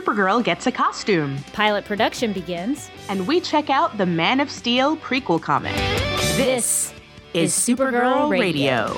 Supergirl gets a costume. Pilot production begins. And we check out the Man of Steel prequel comic. This is Supergirl Radio.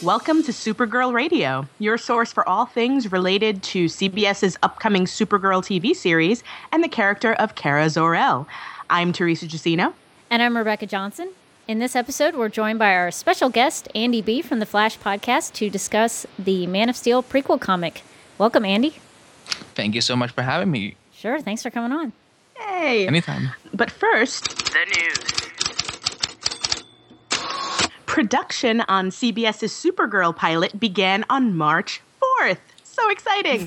Welcome to Supergirl Radio, your source for all things related to CBS's upcoming Supergirl TV series and the character of Kara Zor-El. I'm Teresa Giacino. And I'm Rebecca Johnson. In this episode, we're joined by our special guest, Andy B. from The Flash Podcast, to discuss the Man of Steel prequel comic. Welcome, Andy. Thank you so much for having me. Sure, thanks for coming on. Hey. Anytime. But first, the news. Production on CBS's Supergirl pilot began on March 4th. So exciting.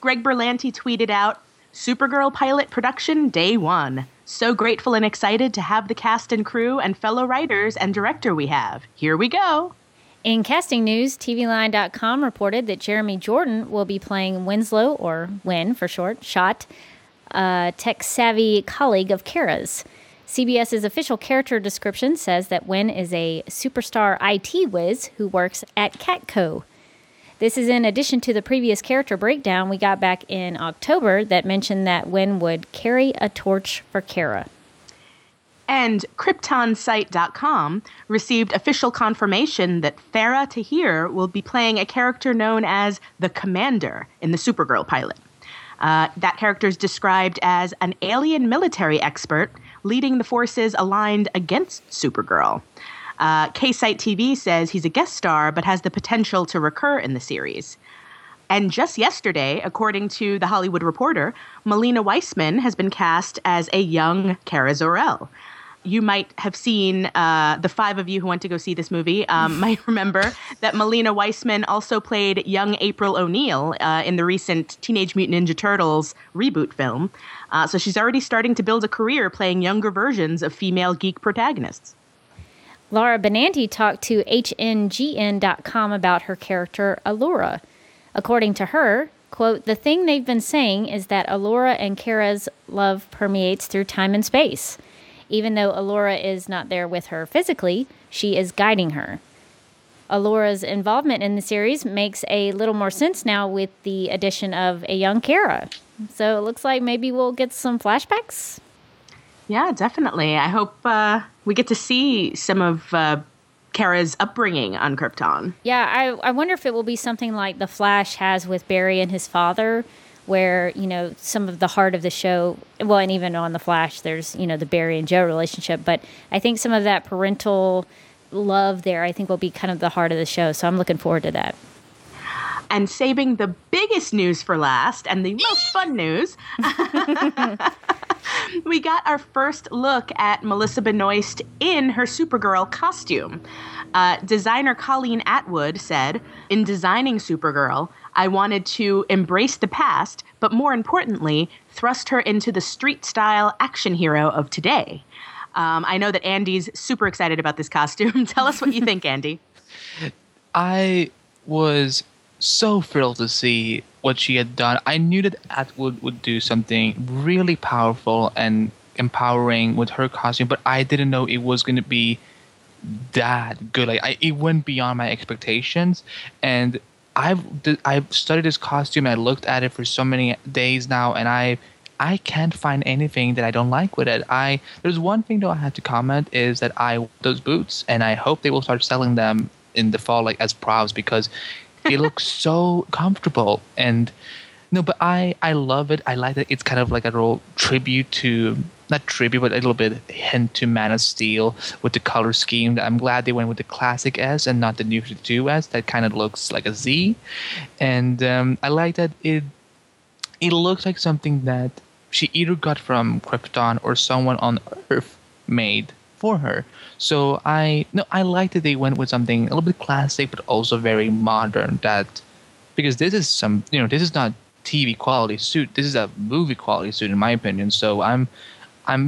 Greg Berlanti tweeted out, Supergirl pilot production day one. So grateful and excited to have the cast and crew and fellow writers and director we have. Here we go. In casting news, TVLine.com reported that Jeremy Jordan will be playing Winslow, or Win for short, Shot, a tech-savvy colleague of Kara's. CBS's official character description says that Wynn is a superstar IT whiz who works at Catco. This is in addition to the previous character breakdown we got back in October that mentioned that Wynn would carry a torch for Kara. And KryptonSite.com received official confirmation that Farah Tahir will be playing a character known as the Commander in the Supergirl pilot. That character is described as an alien military expert leading the forces aligned against Supergirl. K-Site TV says he's a guest star but has the potential to recur in the series. And just yesterday, according to The Hollywood Reporter, Melina Weissman has been cast as a young Kara Zor-El. You might have seen, the five of you who went to go see this movie might remember that Melina Weissman also played young April O'Neil in the recent Teenage Mutant Ninja Turtles reboot film. So she's already starting to build a career playing younger versions of female geek protagonists. Laura Benanti talked to hngn.com about her character, Allura. According to her, quote, the thing they've been saying is that Allura and Kara's love permeates through time and space. Even though Allura is not there with her physically, she is guiding her. Allura's involvement in the series makes a little more sense now with the addition of a young Kara. So it looks like maybe we'll get some flashbacks? Yeah, definitely. I hope we get to see some of Kara's upbringing on Krypton. Yeah, I wonder if it will be something like The Flash has with Barry and his father, where, you know, some of the heart of the show, well, and even on The Flash, there's, you know, the Barry and Joe relationship. But I think some of that parental love there, I think, will be kind of the heart of the show. So I'm looking forward to that. And saving the biggest news for last and the most fun news, we got our first look at Melissa Benoist in her Supergirl costume. Designer Colleen Atwood said, in designing Supergirl, I wanted to embrace the past, but more importantly, thrust her into the street-style action hero of today. I know that Andy's super excited about this costume. Tell us what you think, Andy. I was so thrilled to see what she had done. I knew that Atwood would do something really powerful and empowering with her costume, but I didn't know it was going to be that good. Like, it went beyond my expectations, and I've studied this costume. I looked at it for so many days now, and I can't find anything that I don't like with it. There's one thing though I have to comment is that I want those boots, and I hope they will start selling them in the fall, like as props, because they look so comfortable. And no, but I love it. I like that it's kind of like a little tribute to, not tribute, but a little bit hint to Man of Steel with the color scheme. I'm glad they went with the classic S and not the New 52 S. That kind of looks like a Z. And I like that it it looked like something that she either got from Krypton or someone on Earth made for her. So I liked that they went with something a little bit classic but also very modern. That because this is some, you know, this is not TV quality suit. This is a movie quality suit, in my opinion. So I'm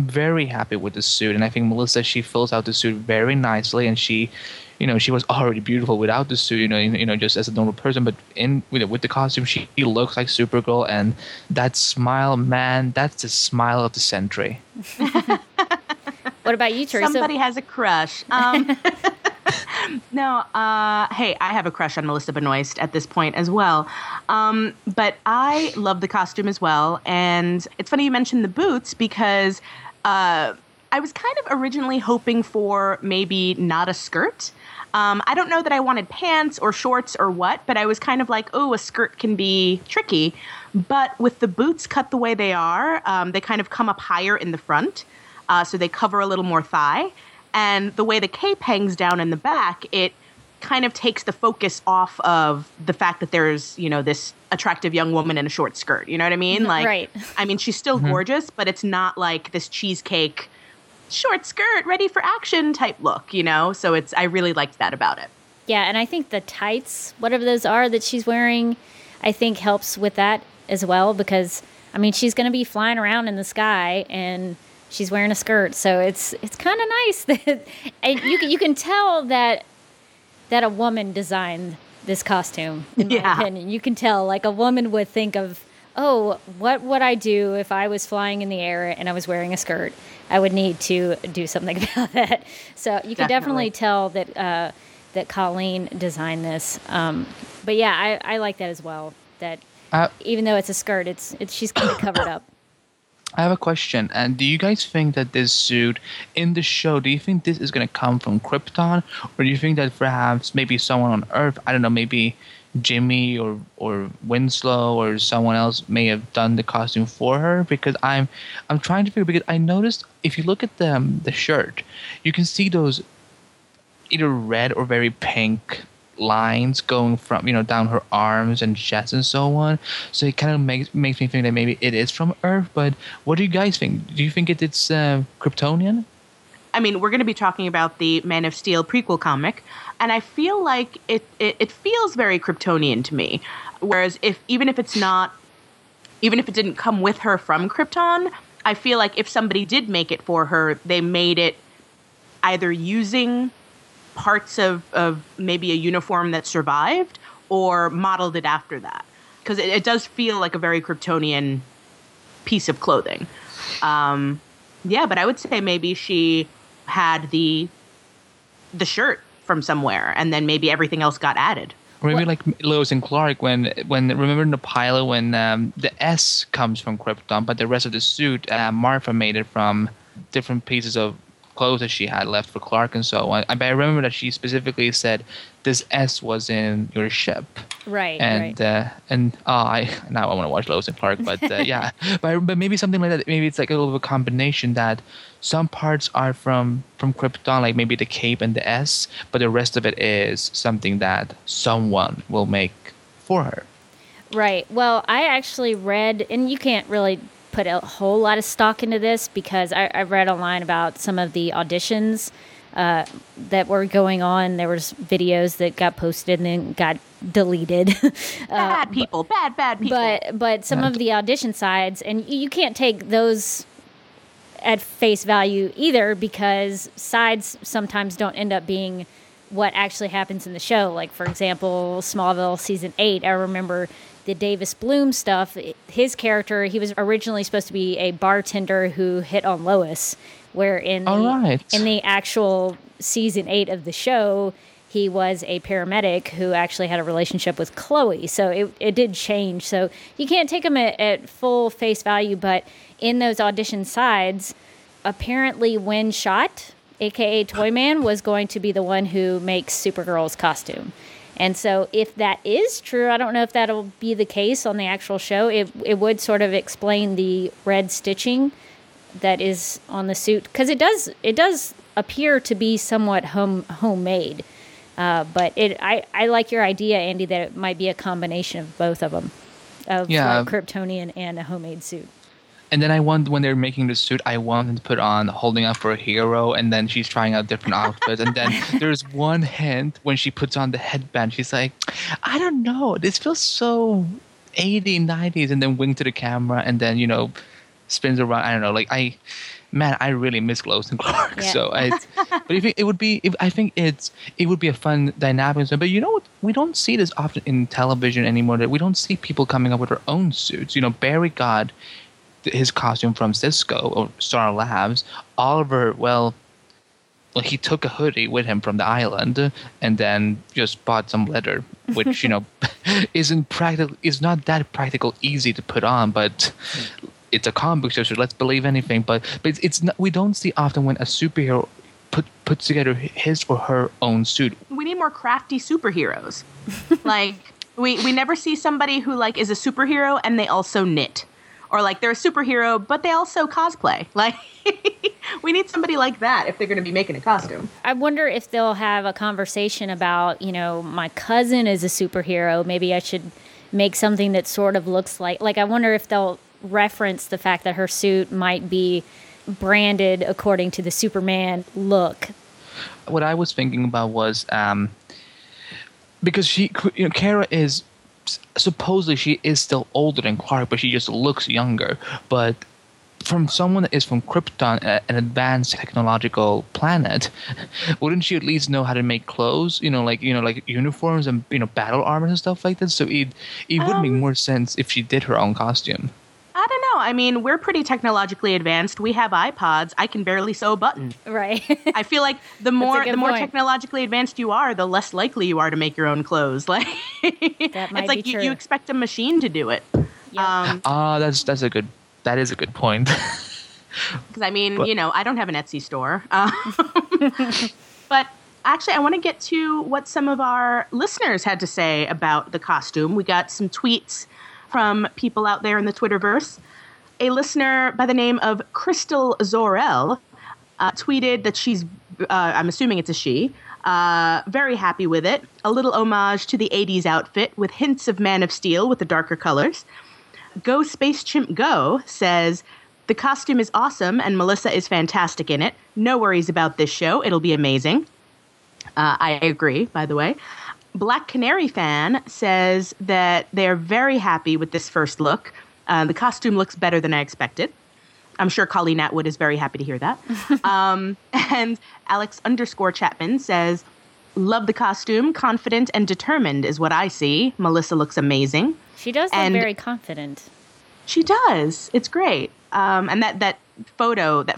very happy with the suit, and I think Melissa, she fills out the suit very nicely, and she, you know, she was already beautiful without the suit, you know, just as a normal person, but with the costume, she looks like Supergirl, and that smile, man, that's the smile of the century. What about you, Teresa? Somebody has a crush. No, hey, I have a crush on Melissa Benoist at this point as well. But I love the costume as well. And it's funny you mentioned the boots because I was kind of originally hoping for maybe not a skirt. I don't know that I wanted pants or shorts or what, but I was kind of like, oh, a skirt can be tricky. But with the boots cut the way they are, they kind of come up higher in the front. So they cover a little more thigh. And the way the cape hangs down in the back, it kind of takes the focus off of the fact that there's, you know, this attractive young woman in a short skirt. You know what I mean? Like, right. I mean, she's still gorgeous, but it's not like this cheesecake short skirt ready for action type look, you know? So I really liked that about it. Yeah. And I think the tights, whatever those are that she's wearing, I think helps with that as well, because I mean, she's going to be flying around in the sky and she's wearing a skirt, so it's kind of nice that and you can tell that a woman designed this costume. In my opinion, you can tell like a woman would think of, oh, what would I do if I was flying in the air and I was wearing a skirt? I would need to do something about that. So you can definitely tell that that Colleen designed this. But yeah, I like that as well. That even though it's a skirt, it's she's kind of covered up. I have a question, and do you guys think that this suit in the show, do you think this is going to come from Krypton, or do you think that perhaps maybe someone on Earth, I don't know, maybe Jimmy or Winslow or someone else may have done the costume for her? Because I'm trying to figure, because I noticed if you look at the shirt, you can see those either red or very pink lines going from, you know, down her arms and chest and so on. So it kind of makes me think that maybe it is from Earth. But what do you guys think? Do you think it's Kryptonian? I mean, we're going to be talking about the Man of Steel prequel comic, and I feel like it feels very Kryptonian to me. Whereas even if it didn't come with her from Krypton, I feel like if somebody did make it for her, they made it either using parts of maybe a uniform that survived or modeled it after that. Because it does feel like a very Kryptonian piece of clothing. Yeah, but I would say maybe she had the shirt from somewhere and then maybe everything else got added. Or maybe like Lois and Clark when remember in the pilot when the S comes from Krypton, but the rest of the suit, Martha made it from different pieces of clothes that she had left for Clark and so on. But I remember that she specifically said this S was in your ship, right? And right. I want to watch Lois and Clark, but yeah, but maybe something like that. Maybe it's like a little bit of a combination that some parts are from Krypton, like maybe the cape and the S, but the rest of it is something that someone will make for her. Right. Well, I actually read, and you can't really put a whole lot of stock into this because I read online about some of the auditions that were going on. There was videos that got posted and then got deleted. Bad people. But some of the audition sides, and you can't take those at face value either because sides sometimes don't end up being what actually happens in the show. Like, for example, Smallville Season 8, I remember the Davis Bloom stuff, his character, he was originally supposed to be a bartender who hit on Lois, where in the actual Season 8 of the show, he was a paramedic who actually had a relationship with Chloe. So it did change. So you can't take him at full face value, but in those audition sides, apparently Win Shot, a.k.a. Toyman, was going to be the one who makes Supergirl's costume. And so if that is true, I don't know if that'll be the case on the actual show. It would sort of explain the red stitching that is on the suit, because it does appear to be somewhat homemade. But I like your idea, Andy, that it might be a combination of both of them. of Kryptonian and a homemade suit. And then I want, when they're making the suit, I want them to put on Holding Out for a Hero, and then she's trying out different outfits. And then there's one hint when she puts on the headband. She's like, I don't know. This feels so 80s, 90s. And then wink to the camera and then, you know, spins around. I don't know. Like, I really miss Lois and Clark. Yeah. So I think it would be a fun dynamic. But you know what? We don't see this often in television anymore. That we don't see people coming up with their own suits. You know, Barry got his costume from Cisco or Star Labs. Oliver, well, he took a hoodie with him from the island and then just bought some leather, which, you know, is not that practical, easy to put on, but it's a comic book show, so let's believe anything. But it's not, we don't see often when a superhero puts together his or her own suit. We need more crafty superheroes. Like, we never see somebody who, like, is a superhero and they also knit. Or, like, they're a superhero, but they also cosplay. Like, we need somebody like that if they're going to be making a costume. I wonder if they'll have a conversation about, you know, my cousin is a superhero. Maybe I should make something that sort of looks like... Like, I wonder if they'll reference the fact that her suit might be branded according to the Superman look. What I was thinking about was... because she... You know, Kara is... supposedly she is still older than Clark, but she just looks younger. But from someone that is from Krypton, an advanced technological planet, wouldn't she at least know how to make clothes? You know, like uniforms and, you know, battle armor and stuff like that. So it would make more sense if she did her own costume. I don't know. I mean, we're pretty technologically advanced. We have iPods. I can barely sew a button. Right. I feel like the more technologically advanced you are, the less likely you are to make your own clothes. Like, that might it's like be you expect a machine to do it. Yeah. That is a good point. Because I mean, you know, I don't have an Etsy store, but. Actually, I want to get to what some of our listeners had to say about the costume. We got some tweets from people out there in the Twitterverse. A listener by the name of Crystal Zor-El tweeted that she's, I'm assuming it's a she, very happy with it. A little homage to the 80s outfit with hints of Man of Steel with the darker colors. Go Space Chimp Go says, the costume is awesome and Melissa is fantastic in it. No worries about this show. It'll be amazing. I agree, by the way. Black Canary fan says that they're very happy with this first look. The costume looks better than I expected. I'm sure Colleen Atwood is very happy to hear that. And Alex_Chapman says, love the costume. Confident and determined is what I see. Melissa looks amazing. She does look very confident. She does. It's great. And that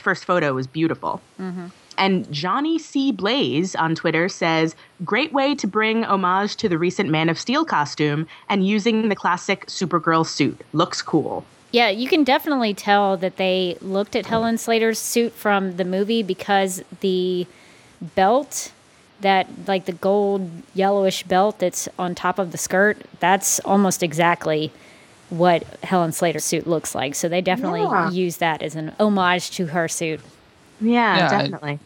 first photo was beautiful. Mm-hmm. And Johnny C. Blaze on Twitter says, great way to bring homage to the recent Man of Steel costume and using the classic Supergirl suit. Looks cool. Yeah, you can definitely tell that they looked at Helen Slater's suit from the movie because the belt, that like the gold yellowish belt that's on top of the skirt, that's almost exactly what Helen Slater's suit looks like. So they definitely use that as an homage to her suit. Yeah, definitely.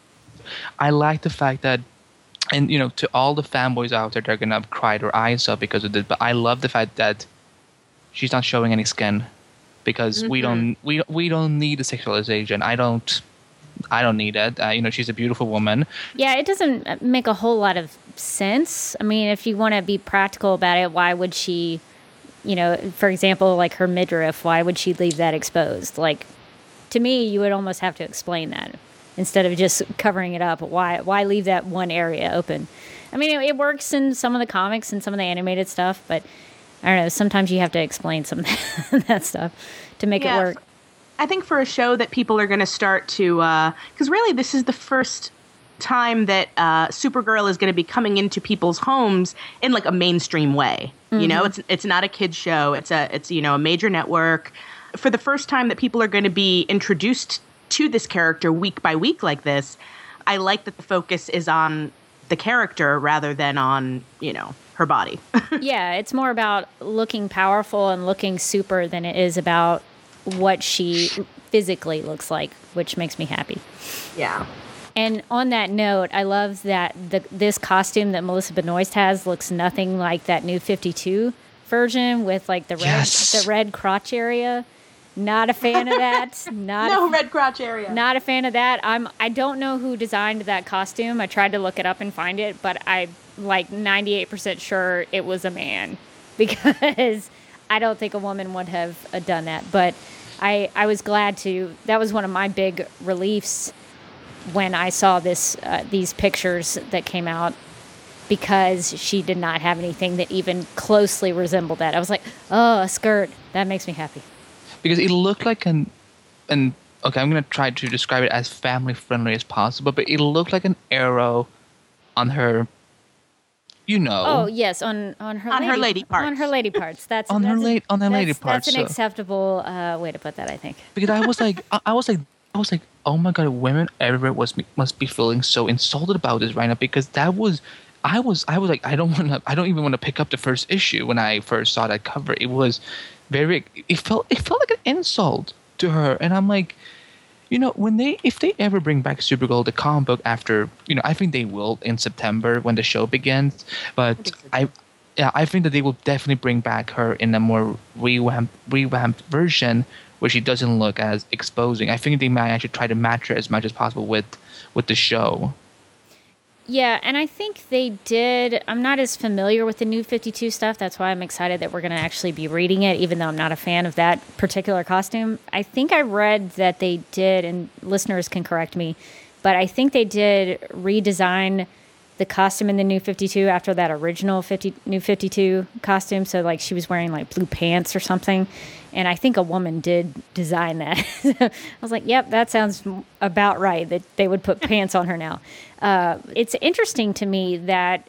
I like the fact that, and you know, to all the fanboys out there, they're gonna cry their eyes out because of this. But I love the fact that she's not showing any skin because we don't need the sexualization. I don't need it. You know, she's a beautiful woman. Yeah, it doesn't make a whole lot of sense. I mean, if you want to be practical about it, why would she? You know, for example, like her midriff. Why would she leave that exposed? Like. To me, you would almost have to explain that instead of just covering it up. Why leave that one area open? I mean, it works in some of the comics and some of the animated stuff, but I don't know. Sometimes you have to explain some of that stuff to make it work. I think for a show that people are going to start to... Because really, this is the first time that Supergirl is going to be coming into people's homes in like a mainstream way. Mm-hmm. You know, it's not a kid's show. It's you know, a major network. For the first time that people are going to be introduced to this character week by week like this, I like that the focus is on the character rather than on, you know, her body. Yeah, it's more about looking powerful and looking super than it is about what she physically looks like, which makes me happy. Yeah. And on that note, I love that this costume that Melissa Benoist has looks nothing like that New 52 version with like the red, the red crotch area. Not a fan of that. Red crotch area. Not a fan of that. I don't know who designed that costume. I tried to look it up and find it, but I'm like 98% sure it was a man because I don't think a woman would have done that. But I was glad to. That was one of my big reliefs when I saw this these pictures that came out, because she did not have anything that even closely resembled that. I was like, oh, a skirt. That makes me happy. Because it looked like okay, I'm going to try to describe it as family-friendly as possible, but it looked like an arrow on her, you know. Oh, yes, on her lady parts. On her lady parts. That's on her lady parts. That's an acceptable way to put that, I think. Because I was like, oh my God, women everywhere must be feeling so insulted about this right now, because that was I was like, I don't even want to pick up the first issue when I first saw that cover. It was It felt like an insult to her, and I'm like, you know, if they ever bring back Supergirl the comic book after, you know, I think they will in September when the show begins. But I think that they will definitely bring back her in a more revamped version where she doesn't look as exposing. I think they might actually try to match her as much as possible with the show. Yeah, and I think they did. I'm not as familiar with the New 52 stuff. That's why I'm excited that we're going to actually be reading it, even though I'm not a fan of that particular costume. I think I read that they did, and listeners can correct me, but I think they did redesign the costume in the New 52 after that original New 52 costume. So, like, she was wearing, like, blue pants or something, and I think a woman did design that. So I was like, yep, that sounds about right, that they would put pants on her now. It's interesting to me that,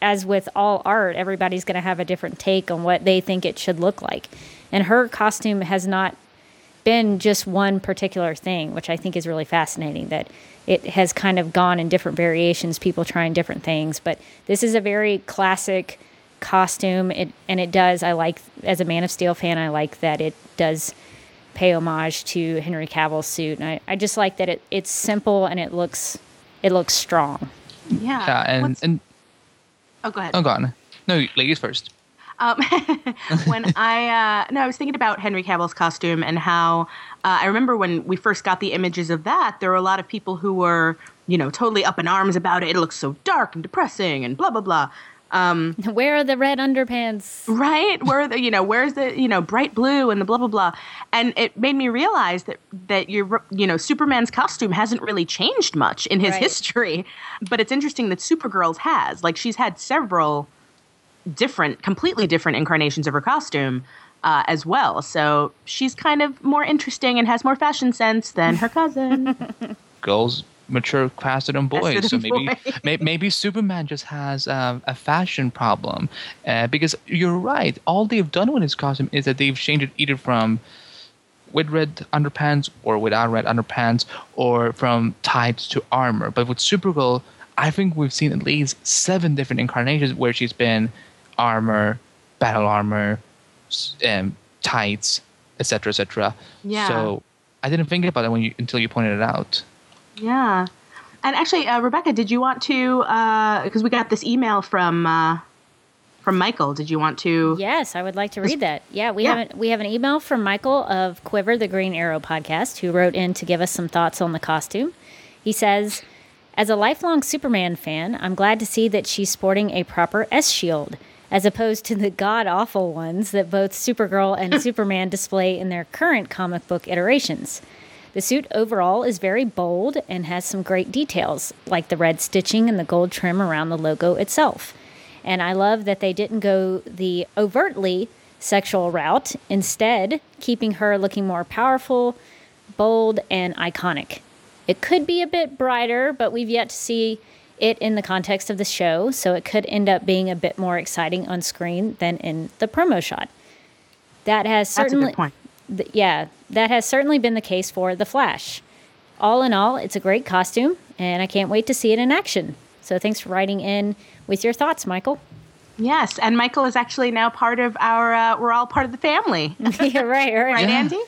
as with all art, everybody's going to have a different take on what they think it should look like. And her costume has not been just one particular thing, which I think is really fascinating, that it has kind of gone in different variations, people trying different things. But this is a very classic costume, as a Man of Steel fan, I like that it does pay homage to Henry Cavill's suit. And I just like that it's simple and it looks strong. Yeah. Yeah, and oh, go ahead. Oh, go on. No, ladies first. I was thinking about Henry Cavill's costume and how I remember when we first got the images of that, there were a lot of people who were, you know, totally up in arms about it. It looks so dark and depressing and blah, blah, blah. Where are the red underpants? Right? Where's the bright blue and the blah, blah, blah. And it made me realize that Superman's costume hasn't really changed much in his history, but it's interesting that Supergirl's has. Like, she's had several completely different incarnations of her costume as well. So she's kind of more interesting and has more fashion sense than her cousin. Girls mature faster than boys, so maybe Superman just has a fashion problem, because you're right, all they've done with his costume is that they've changed it either from with red underpants or without red underpants, or from tights to armor. But with Supergirl, I think we've seen at least 7 different incarnations where she's been armor, battle armor, tights, etc., etc. Yeah. So I didn't think about that until you pointed it out. Yeah. And actually, Rebecca, did you want to, because we got this email from Michael, did you want to? Yes, I would like to read that. Yeah, we have an email from Michael of Quiver, the Green Arrow podcast, who wrote in to give us some thoughts on the costume. He says, as a lifelong Superman fan, I'm glad to see that she's sporting a proper S-shield, as opposed to the god-awful ones that both Supergirl and Superman display in their current comic book iterations. The suit overall is very bold and has some great details, like the red stitching and the gold trim around the logo itself. And I love that they didn't go the overtly sexual route, instead keeping her looking more powerful, bold, and iconic. It could be a bit brighter, but we've yet to see it in the context of the show, so it could end up being a bit more exciting on screen than in the promo shot. That's a good point. That has certainly been the case for The Flash. All in all, it's a great costume, and I can't wait to see it in action. So thanks for writing in with your thoughts, Michael. Yes, and Michael is actually now part of we're all part of the family. Yeah, right. Right, Andy?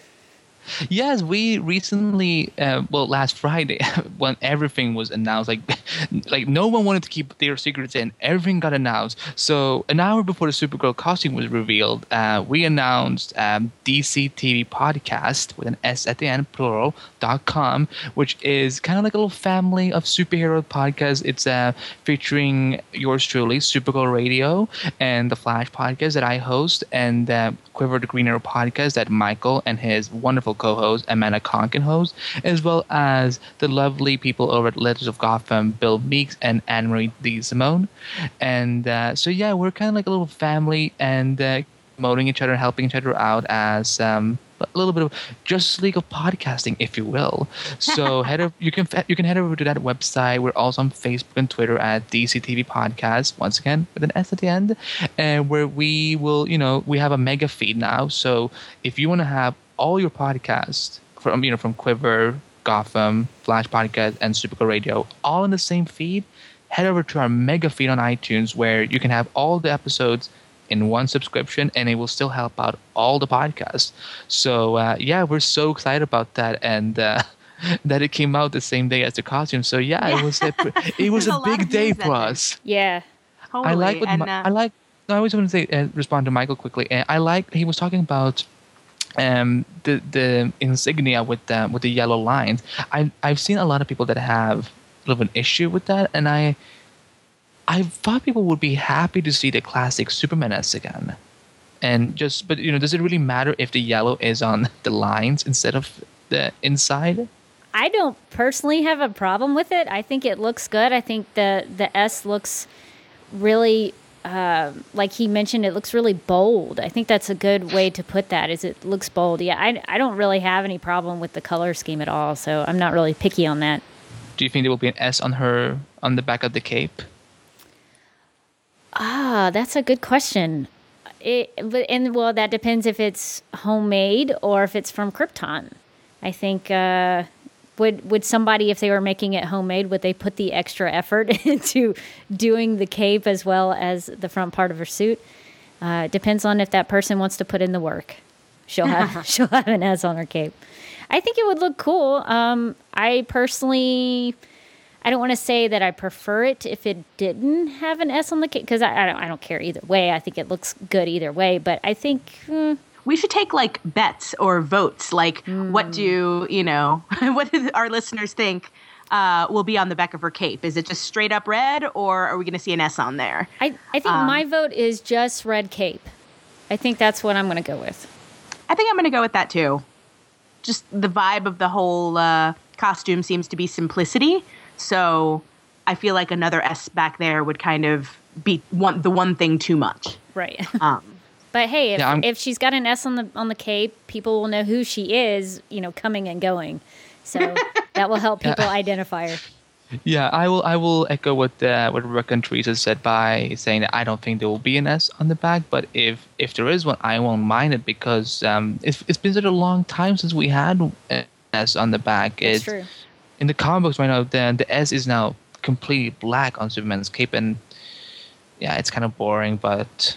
Yes, we recently, last Friday, when everything was announced, like no one wanted to keep their secrets and everything got announced. So an hour before the Supergirl costume was revealed, we announced DC TV Podcast, with an S at the end, plural.com, which is kind of like a little family of superhero podcasts. It's featuring yours truly, Supergirl Radio, and The Flash Podcast that I host, and Quiver, the Green Arrow Podcast that Michael and his wonderful co-host Amanda Conkin hosts, as well as the lovely people over at Letters of Gotham, Bill Meeks and Anne-Marie DeSimone. And we're kind of like a little family, and promoting each other, helping each other out as a little bit of Justice League of podcasting, if you will. So you can head over to that website. We're also on Facebook and Twitter at DCTV Podcast, once again with an S at the end, and where we will, we have a mega feed now. So if you want to have all your podcasts from Quiver, Gotham, Flash Podcast, and Supergirl Radio all in the same feed, head over to our mega feed on iTunes, where you can have all the episodes in one subscription, and it will still help out all the podcasts. So we're so excited about that, and that it came out the same day as the costume. So it was a big day for us. Yeah, totally. I always want to say, respond to Michael quickly. He was talking about the insignia with the yellow lines. I've seen a lot of people that have a little of an issue with that, and I thought people would be happy to see the classic Superman S again, but does it really matter if the yellow is on the lines instead of the inside? I don't personally have a problem with it. I think it looks good. I think the S looks really, like he mentioned, it looks really bold. I think that's a good way to put that. Is it looks bold? Yeah, I don't really have any problem with the color scheme at all, so I'm not really picky on that. Do you think there will be an S on the back of the cape? Ah, that's a good question. That depends if it's homemade or if it's from Krypton. I think would somebody, if they were making it homemade, would they put the extra effort into doing the cape as well as the front part of her suit? Depends on if that person wants to put in the work. She'll have an S on her cape. I think it would look cool. I don't want to say that I prefer it if it didn't have an S on the cape, because I don't care either way. I think it looks good either way, but I think we should take like bets or votes. Like, what do our listeners think will be on the back of her cape? Is it just straight up red, or are we going to see an S on there? I think my vote is just red cape. I think that's what I'm going to go with. I think I'm going to go with that too. Just the vibe of the whole costume seems to be simplicity. So I feel like another S back there would kind of be the one thing too much. Right. But hey, if she's got an S on the cape, people will know who she is, coming and going. So that will help people identify her. Yeah, I will echo what Rebecca and Teresa said by saying that I don't think there will be an S on the back, but if there is one, I won't mind it, because it's been such a long time since we had an S on the back. It's true. In the comic books right now, the S is now completely black on Superman's cape, and it's kind of boring. But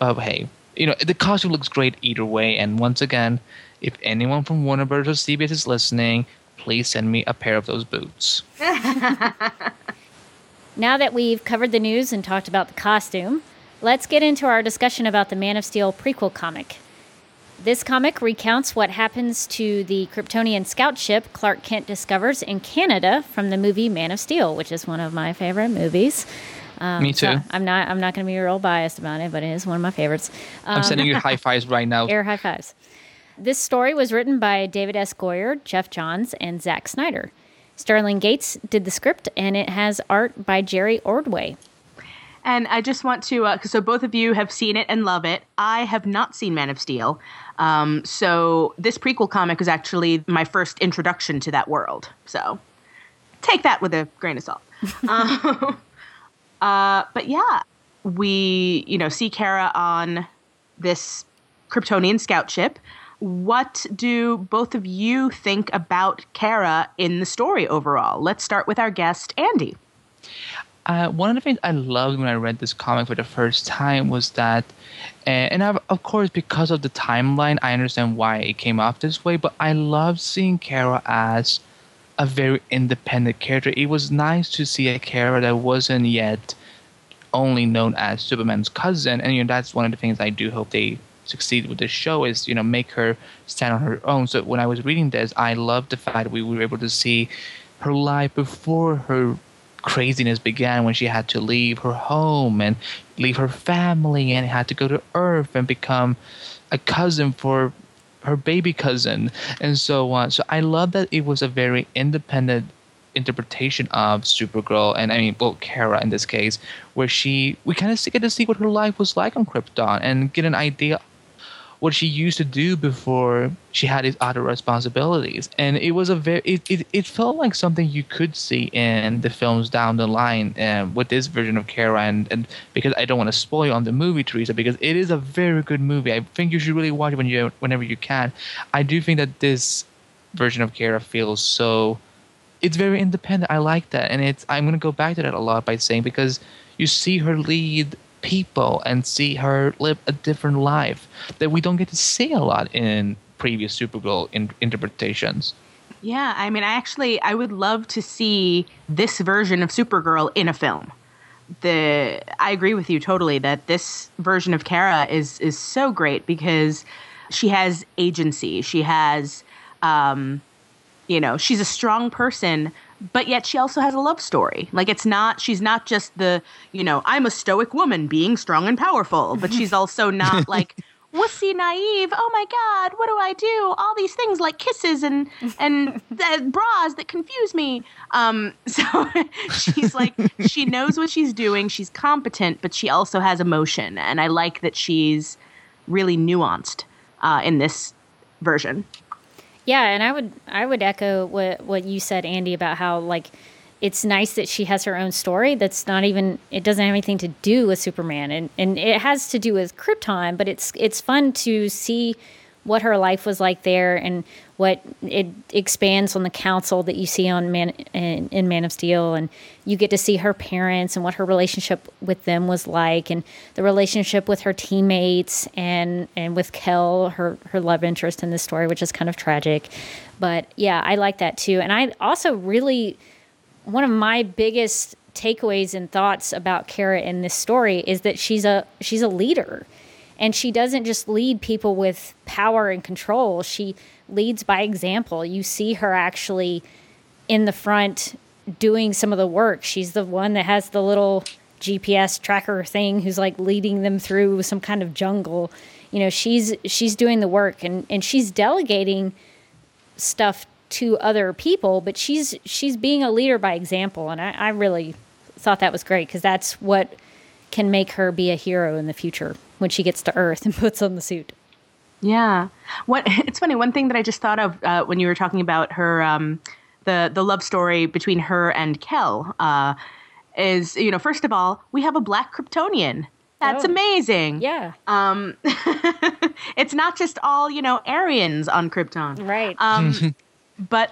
hey, the costume looks great either way. And once again, if anyone from Warner Bros. Or CBS is listening, please send me a pair of those boots. Now that we've covered the news and talked about the costume, let's get into our discussion about the Man of Steel prequel comic. This comic recounts what happens to the Kryptonian scout ship Clark Kent discovers in Canada from the movie Man of Steel, which is one of my favorite movies. Me too. So I'm not going to be real biased about it, but it is one of my favorites. I'm sending you high fives right now. Air high fives. This story was written by David S. Goyer, Jeff Johns, and Zack Snyder. Sterling Gates did the script, and it has art by Jerry Ordway. And I just want to, so both of you have seen it and love it. I have not seen Man of Steel. So this prequel comic was actually my first introduction to that world. So take that with a grain of salt. We, see Kara on this Kryptonian scout ship. What do both of you think about Kara in the story overall? Let's start with our guest, Andy. One of the things I loved when I read this comic for the first time was that, and I've, of course, because of the timeline, I understand why it came off this way, but I loved seeing Kara as a very independent character. It was nice to see a Kara that wasn't yet only known as Superman's cousin, and that's one of the things I do hope they succeed with this show is, make her stand on her own. So when I was reading this, I loved the fact that we were able to see her life before her craziness began, when she had to leave her home and leave her family and had to go to Earth and become a cousin for her baby cousin and so on. So I love that it was a very independent interpretation of Supergirl, and Kara in this case, where we kind of get to see what her life was like on Krypton and get an idea what she used to do before she had these other responsibilities. And it was it felt like something you could see in the films down the line with this version of Kara. And because I don't want to spoil on the movie, Teresa, because it is a very good movie. I think you should really watch it whenever you can. I do think that this version of Kara feels so... It's very independent. I like that. And I'm going to go back to that a lot by saying, because you see her lead people and see her live a different life that we don't get to see a lot in previous Supergirl interpretations. Yeah, I would love to see this version of Supergirl in a film. I agree with you totally that this version of Kara is so great because she has agency. She has, she's a strong person, but yet she also has a love story. Like she's not just the, I'm a stoic woman being strong and powerful, but she's also not like wussy naive. Oh my God, what do I do? All these things like kisses and bras that confuse me. So she's like, she knows what she's doing. She's competent, but she also has emotion. And I like that she's really nuanced in this version. Yeah, and I would echo what you said, Andy, about how it's nice that she has her own story that's not even, it doesn't have anything to do with Superman, and it has to do with Krypton, but it's fun to see what her life was like there and what it expands on the council that you see on in Man of Steel, and you get to see her parents and what her relationship with them was like, and the relationship with her teammates and with Kel, her love interest in this story, which is kind of tragic. But yeah, I like that too. And I also really, one of my biggest takeaways and thoughts about Kara in this story is that she's a leader. And she doesn't just lead people with power and control. She leads by example. You see her actually in the front doing some of the work. She's the one that has the little GPS tracker thing who's leading them through some kind of jungle. She's doing the work and she's delegating stuff to other people, but she's being a leader by example. And I really thought that was great because that's what can make her be a hero in the future when she gets to Earth and puts on the suit. Yeah. It's funny. One thing that I just thought of when you were talking about her, the love story between her and Kel is, first of all, we have a black Kryptonian. That's amazing. Yeah. It's not just all, Aryans on Krypton. Right. But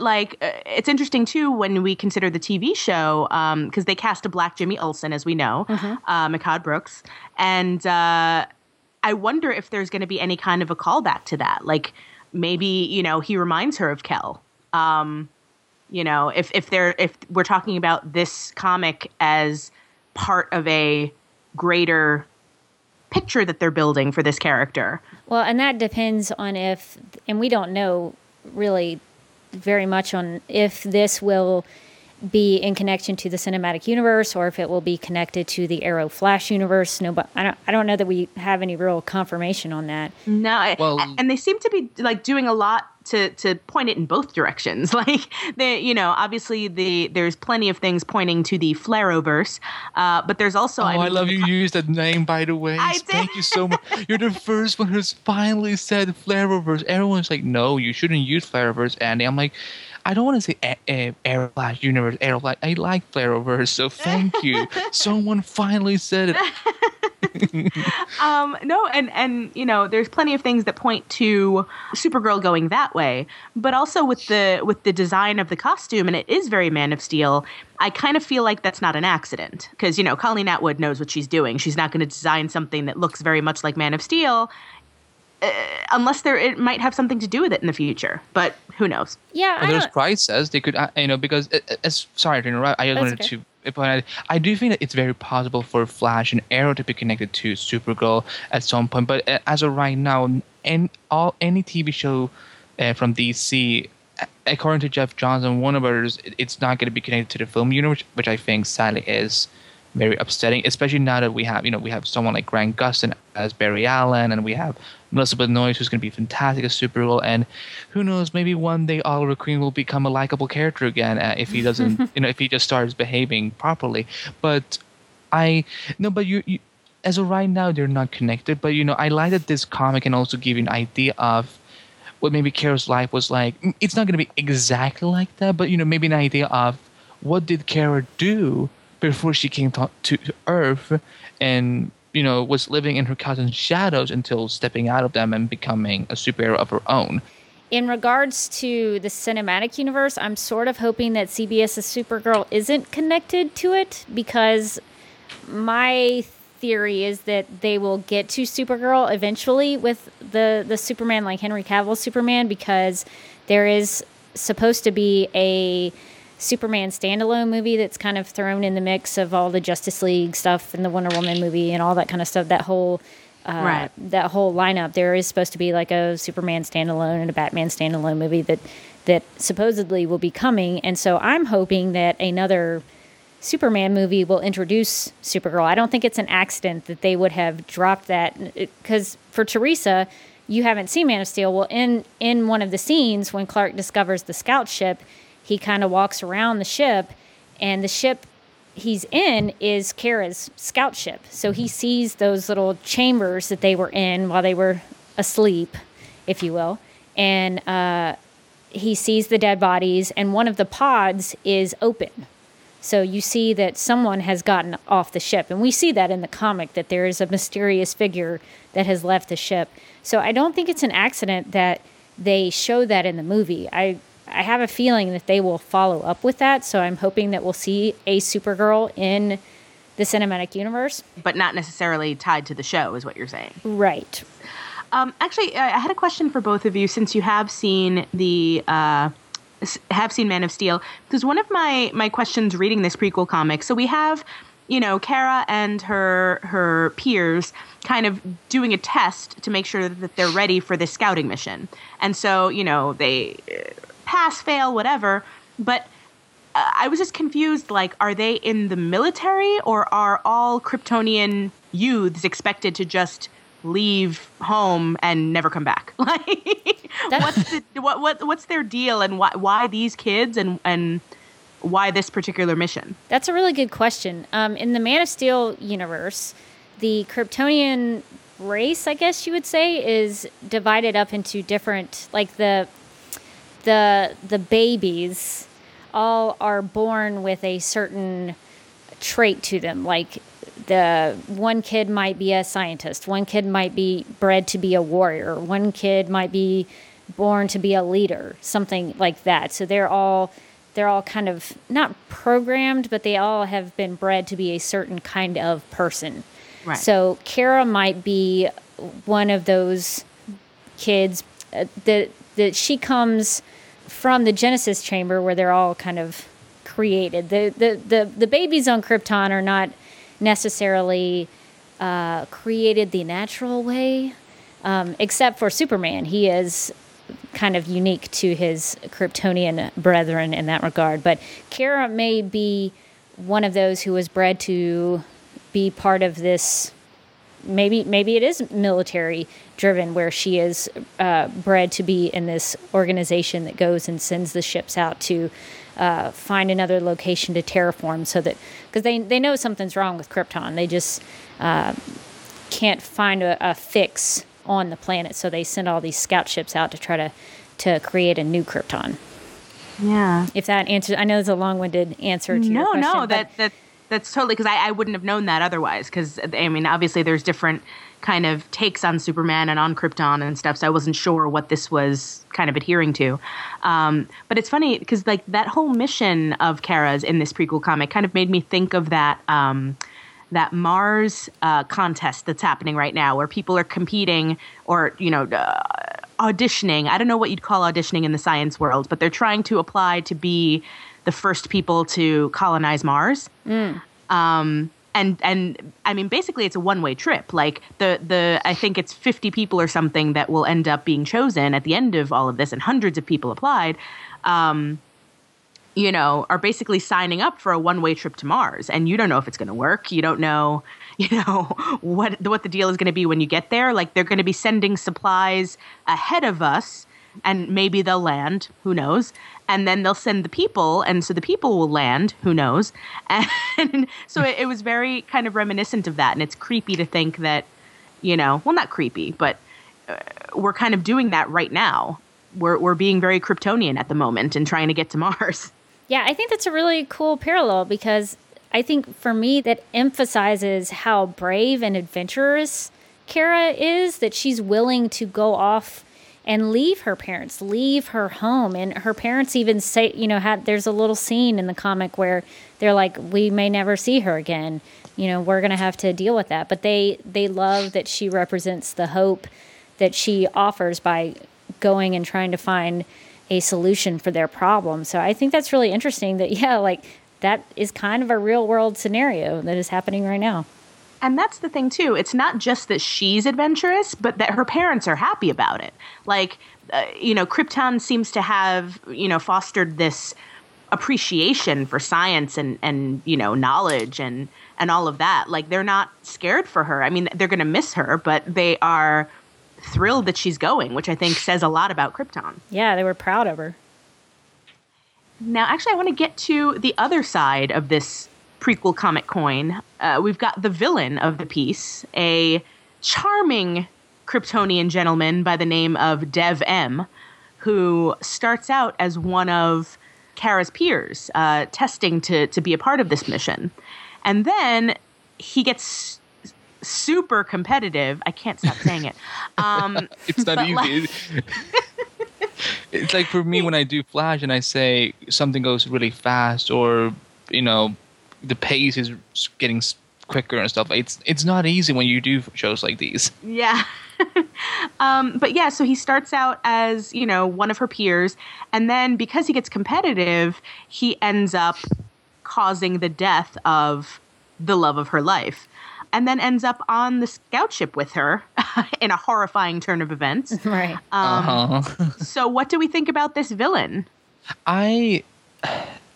it's interesting too when we consider the TV show because they cast a black Jimmy Olsen, as we know, Mikad Brooks, and I wonder if there's going to be any kind of a callback to that. Like maybe he reminds her of Kel. If we're talking about this comic as part of a greater picture that they're building for this character. Well, and that depends on and we don't know really very much on if this will be in connection to the cinematic universe or if it will be connected to the Arrow Flash universe. No, but I don't know that we have any real confirmation on that. No, well, and they seem to be doing a lot to point it in both directions. Obviously there's plenty of things pointing to the Flareoverse, but there's also... I love you used that name, by the way. Thank you so much. You're the first one who's finally said Flareoverse. Everyone's like, no, you shouldn't use Flareoverse, Andy. I'm like... I don't want to say Arrow Flash Universe, Arrow Flash. I like Flareoverse, so thank you. Someone finally said it. No, and you know, there's plenty of things that point to Supergirl going that way, but also with the design of the costume, and it is very Man of Steel. I kind of feel like that's not an accident because, you know, Colleen Atwood knows what she's doing. She's not going to design something that looks very much like Man of Steel. Unless it might have something to do with it in the future, but who knows? Yeah, well, there's prices they could, you know, because sorry to interrupt. I just wanted to point out. I do think that it's very possible for Flash and Arrow to be connected to Supergirl at some point, but as of right now, any TV show from DC, according to Jeff Johnson, Warner Brothers, it's not going to be connected to the film universe, which I think sadly is very upsetting, especially now that we have someone like Grant Gustin as Barry Allen, and we have Melissa Benoist, who's going to be fantastic as Supergirl, and who knows, maybe one day Oliver Queen will become a likable character again if he doesn't, if he just starts behaving properly. But you as of right now, they're not connected. But I like that this comic can also give you an idea of what maybe Kara's life was like. It's not going to be exactly like that, but maybe an idea of what did Kara do before she came to Earth and, was living in her cousin's shadows until stepping out of them and becoming a superhero of her own. In regards to the cinematic universe, I'm sort of hoping that CBS's Supergirl isn't connected to it, because my theory is that they will get to Supergirl eventually with the Superman, like Henry Cavill's Superman, because there is supposed to be a Superman standalone movie that's kind of thrown in the mix of all the Justice League stuff and the Wonder Woman movie and all that kind of stuff. That whole lineup. There is supposed to be like a Superman standalone and a Batman standalone movie that supposedly will be coming. And so I'm hoping that another Superman movie will introduce Supergirl. I don't think it's an accident that they would have dropped that, because for Teresa, you haven't seen Man of Steel. Well, in one of the scenes when Clark discovers the scout ship, he kind of walks around the ship, and the ship he's in is Kara's scout ship. So he sees those little chambers that they were in while they were asleep, if you will. And he sees the dead bodies, and one of the pods is open. So you see that someone has gotten off the ship. And we see that in the comic, that there is a mysterious figure that has left the ship. So I don't think it's an accident that they show that in the movie. I have a feeling that they will follow up with that, so I'm hoping that we'll see a Supergirl in the cinematic universe. But not necessarily tied to the show, is what you're saying. Right. Actually, I had a question for both of you, since you have seen Man of Steel, because one of my questions reading this prequel comic, so we have, Kara and her peers kind of doing a test to make sure that they're ready for this scouting mission. And so, they pass, fail, whatever, but I was just confused, like, are they in the military, or are all Kryptonian youths expected to just leave home and never come back? Like, what's their deal, and why these kids, and why this particular mission? That's a really good question. In the Man of Steel universe, the Kryptonian race, I guess you would say, is divided up into different, like the babies all are born with a certain trait to them. Like, the one kid might be a scientist, one kid might be bred to be a warrior, one kid might be born to be a leader, something like that. So they're all kind of not programmed, but they all have been bred to be a certain kind of person. Right. So Kara might be one of those kids that she comes from the Genesis chamber, where they're all kind of created. The babies on Krypton are not necessarily created the natural way, except for Superman. He is kind of unique to his Kryptonian brethren in that regard. But Kara may be one of those who was bred to be part of this. Maybe it is military-driven, where she is bred to be in this organization that goes and sends the ships out to find another location to terraform, so that, because they know something's wrong with Krypton. They just can't find a fix on the planet, so they send all these scout ships out to try to create a new Krypton. Yeah. If that answers, I know it's a long-winded answer to your question. No, that That's totally, because I wouldn't have known that otherwise, because, I mean, obviously there's different kind of takes on Superman and on Krypton and stuff, so I wasn't sure what this was kind of adhering to. But it's funny, because, like, that whole mission of Kara's in this prequel comic kind of made me think of that that Mars contest that's happening right now, where people are competing or, you know, auditioning. I don't know what you'd call auditioning in the science world, but they're trying to apply to be the first people to colonize Mars. Mm. And I mean, basically it's a one-way trip. Like the I think it's 50 people or something that will end up being chosen at the end of all of this, and hundreds of people applied, you know, are basically signing up for a one-way trip to Mars. And you don't know if it's going to work. You don't know, you know, what the deal is going to be when you get there. Like, they're going to be sending supplies ahead of us, and maybe they'll land, who knows. And then they'll send the people, and so the people will land, who knows. And so it was very kind of reminiscent of that. And it's creepy to think that, you know, well, not creepy, but we're kind of doing that right now. We're being very Kryptonian at the moment and trying to get to Mars. Yeah, I think that's a really cool parallel, because I think for me that emphasizes how brave and adventurous Kara is, that she's willing to go off and leave her parents, leave her home. And her parents even say, you know, there's a little scene in the comic where they're like, we may never see her again. You know, we're going to have to deal with that. But they love that she represents the hope that she offers by going and trying to find a solution for their problem. So I think that's really interesting that, yeah, like that is kind of a real world scenario that is happening right now. And that's the thing, too. It's not just that she's adventurous, but that her parents are happy about it. Like, you know, Krypton seems to have, you know, fostered this appreciation for science and you know, knowledge and all of that. Like, they're not scared for her. I mean, they're going to miss her, but they are thrilled that she's going, which I think says a lot about Krypton. Yeah, they were proud of her. Now, actually, I want to get to the other side of this prequel comic coin. We've got the villain of the piece, a charming Kryptonian gentleman by the name of Dev-Em, who starts out as one of Kara's peers, testing to be a part of this mission. And then he gets super competitive. I can't stop saying it. It's not easy. It's like for me when I do Flash and I say something goes really fast, or, you know, the pace is getting quicker and stuff. It's not easy when you do shows like these. Yeah. But yeah, so he starts out as, you know, one of her peers. And then because he gets competitive, he ends up causing the death of the love of her life. And then ends up on the scout ship with her in a horrifying turn of events. Right. So what do we think about this villain? I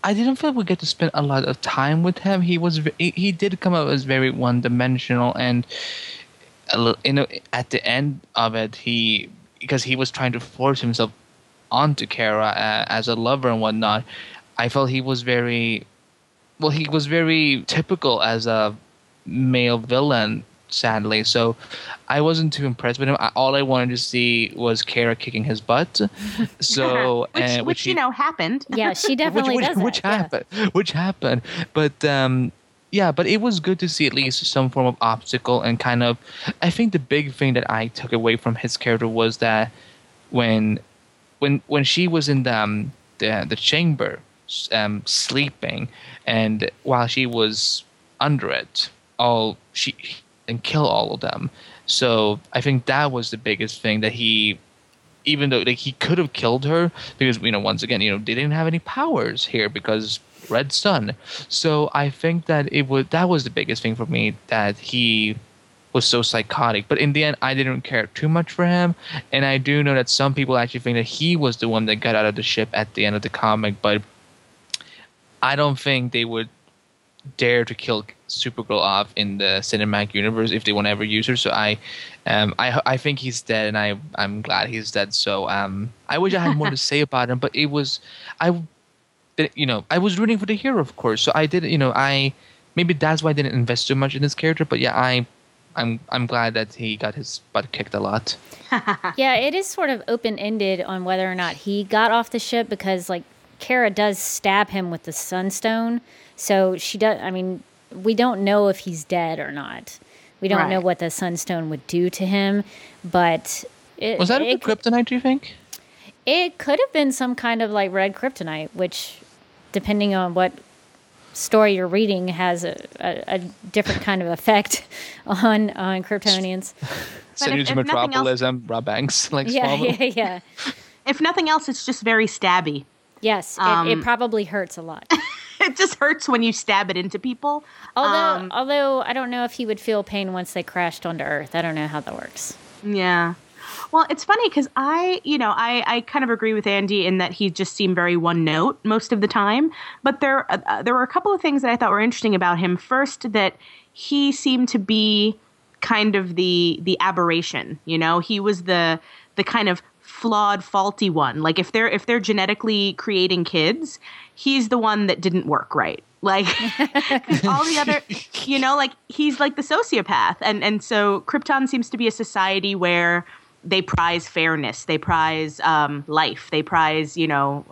didn't feel we get to spend a lot of time with him. He did come out as very one-dimensional, and a little, you know, at the end of it, because he was trying to force himself onto Kara as a lover and whatnot. I felt he was very typical as a male villain, sadly. So I wasn't too impressed with him. All I wanted to see was Kara kicking his butt. So which you know, happened. Yeah, she definitely does. Which happened. But but it was good to see at least some form of obstacle, and kind of, I think the big thing that I took away from his character was that when she was in the chamber sleeping, and while she was under it, and kill all of them. So I think that was the biggest thing, that he, even though like he could have killed her, because, you know, once again, you know, they didn't have any powers here because Red Sun. So I think that that was the biggest thing for me, that he was so psychotic. But in the end, I didn't care too much for him, and I do know that some people actually think that he was the one that got out of the ship at the end of the comic, but I don't think they would dare to kill Supergirl off in the cinematic universe if they want to ever use her. So I think he's dead, and I'm glad he's dead. So I wish I had more to say about him, but I was rooting for the hero, of course. So I did, you know, maybe that's why I didn't invest too much in this character. But yeah, I'm glad that he got his butt kicked a lot. Yeah, it is sort of open ended on whether or not he got off the ship, because like Kara does stab him with the Sunstone. So she does. I mean, we don't know if he's dead or not. We don't know what the Sunstone would do to him, but... Was that a kryptonite, do you think? It could have been some kind of, like, red kryptonite, which, depending on what story you're reading, has a different kind of effect on Kryptonians. Send to Metropolis and Rob Banks. Like, yeah. If nothing else, it's just very stabby. Yes, it probably hurts a lot. It just hurts when you stab it into people. Although I don't know if he would feel pain once they crashed onto Earth. I don't know how that works. Yeah. Well, it's funny because I kind of agree with Andy in that he just seemed very one note most of the time. But there were a couple of things that I thought were interesting about him. First, that he seemed to be kind of the aberration. You know, he was the kind of flawed, faulty one. Like if they're genetically creating kids, he's the one that didn't work right. Like all the other, you know, like he's like the sociopath, and so Krypton seems to be a society where they prize fairness, they prize life, they prize, you know,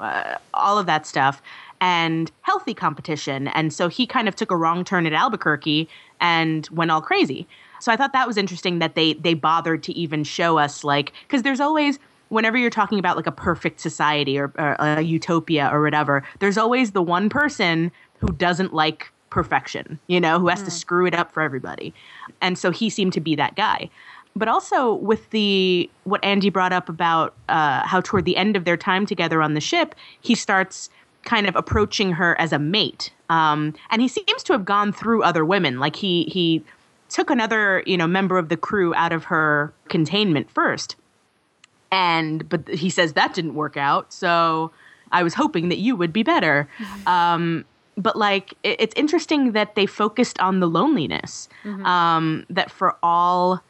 all of that stuff, and healthy competition. And so he kind of took a wrong turn at Albuquerque and went all crazy. So I thought that was interesting that they bothered to even show us, like, because there's always, whenever you're talking about like a perfect society or a utopia or whatever, there's always the one person who doesn't like perfection, you know, who has to screw it up for everybody. And so he seemed to be that guy. But also with what Andy brought up about how toward the end of their time together on the ship, he starts kind of approaching her as a mate. And he seems to have gone through other women. Like he took another, you know, member of the crew out of her containment first. But he says that didn't work out. So I was hoping that you would be better. Mm-hmm. But like, it's interesting that they focused on the loneliness, mm-hmm. That for all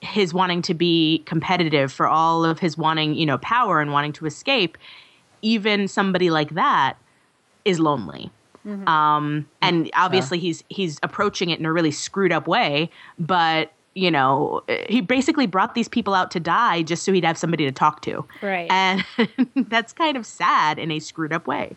his wanting to be competitive, for all of his wanting, you know, power and wanting to escape, even somebody like that is lonely. Mm-hmm. And obviously he's approaching it in a really screwed up way, but you know, he basically brought these people out to die just so he'd have somebody to talk to. Right. And that's kind of sad in a screwed up way.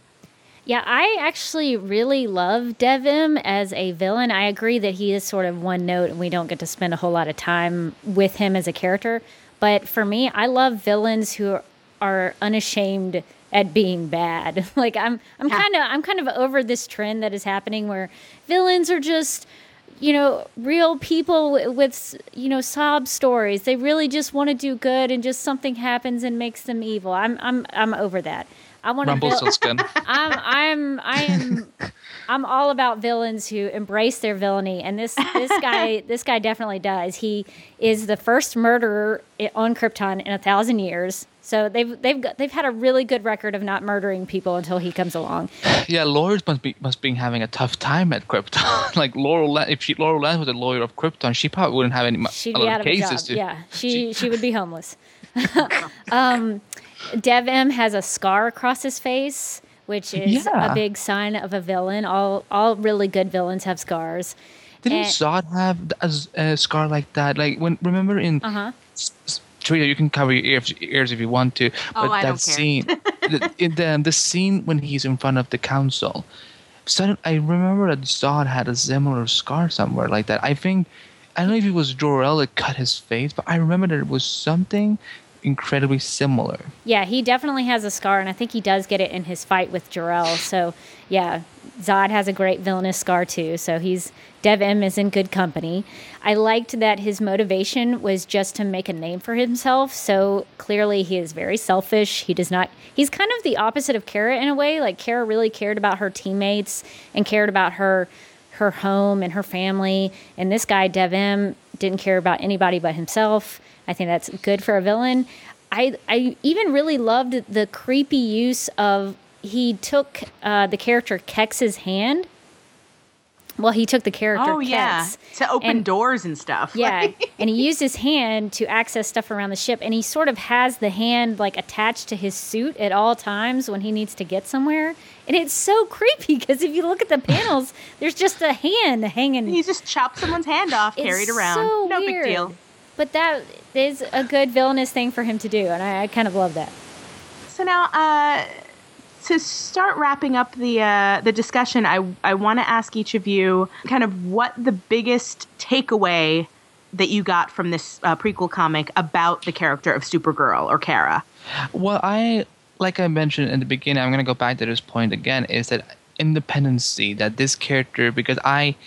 Yeah, I actually really love Dev-Em as a villain. I agree that he is sort of one note and we don't get to spend a whole lot of time with him as a character. But for me, I love villains who are unashamed at being bad. Like I'm kind of over this trend that is happening where villains are just, you know, real people with, you know, sob stories. They really just want to do good and just something happens and makes them evil. I'm over that. I want to I'm all about villains who embrace their villainy, and this guy definitely does. He is the first murderer on Krypton in 1,000 years. So they've had a really good record of not murdering people until he comes along. Yeah, lawyers must be having a tough time at Krypton. Like Laurel Land was a lawyer of Krypton, she probably wouldn't have any cases. Yeah, she would be homeless. Dev-Em has a scar across his face, which is a big sign of a villain. All really good villains have scars. Didn't Zod have a scar like that? Like remember in Teresa, you can cover your ears if you want to, but the scene when he's in front of the council. Suddenly, I remember that Zod had a similar scar somewhere like that. I don't know if it was Jor-El that cut his face, but I remember that it was something incredibly similar. Yeah, he definitely has a scar, and I think he does get it in his fight with Jor-El. So, yeah, Zod has a great villainous scar too. So Dev-Em is in good company. I liked that his motivation was just to make a name for himself. So clearly, he is very selfish. He's kind of the opposite of Kara in a way. Like Kara really cared about her teammates and cared about her home and her family. And this guy Dev-Em didn't care about anybody but himself. I think that's good for a villain. I even really loved the creepy use of he took the character Kex's hand. Well, he took the character Kex. To open doors and stuff. Yeah, and he used his hand to access stuff around the ship, and he sort of has the hand like attached to his suit at all times when he needs to get somewhere. And it's so creepy because if you look at the panels, there's just a hand hanging. He just chopped someone's hand off, carried around. So no big deal. But that is a good villainous thing for him to do, and I kind of love that. So now, to start wrapping up the discussion, I want to ask each of you kind of what the biggest takeaway that you got from this prequel comic about the character of Supergirl or Kara. Well, like I mentioned in the beginning, I'm going to go back to this point again, is that independency, that this character, because I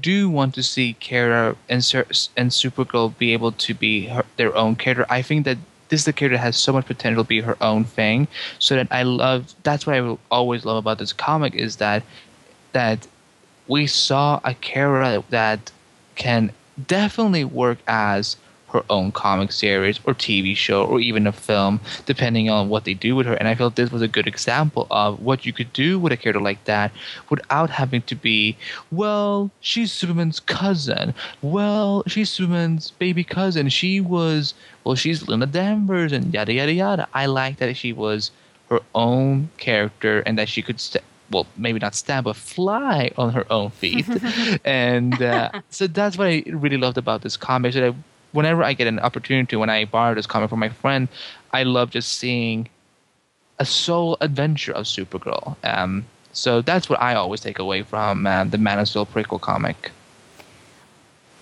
do want to see Kara and Supergirl be able to be their own character. I think that this is the character that has so much potential to be her own thing. So that that's what I will always love about this comic, is that we saw a Kara that can definitely work as her own comic series or TV show or even a film, depending on what they do with her. And I felt this was a good example of what you could do with a character like that without having to be, well, she's Superman's cousin. Well, she's Superman's baby cousin. She's Linda Danvers and yada, yada, yada. I like that she was her own character and that she could maybe not stab a fly on her own feet. And so that's what I really loved about this comic. So that whenever I get an opportunity, when I borrow this comic from my friend, I love just seeing a sole adventure of Supergirl. So that's what I always take away from the Man of Steel prequel comic.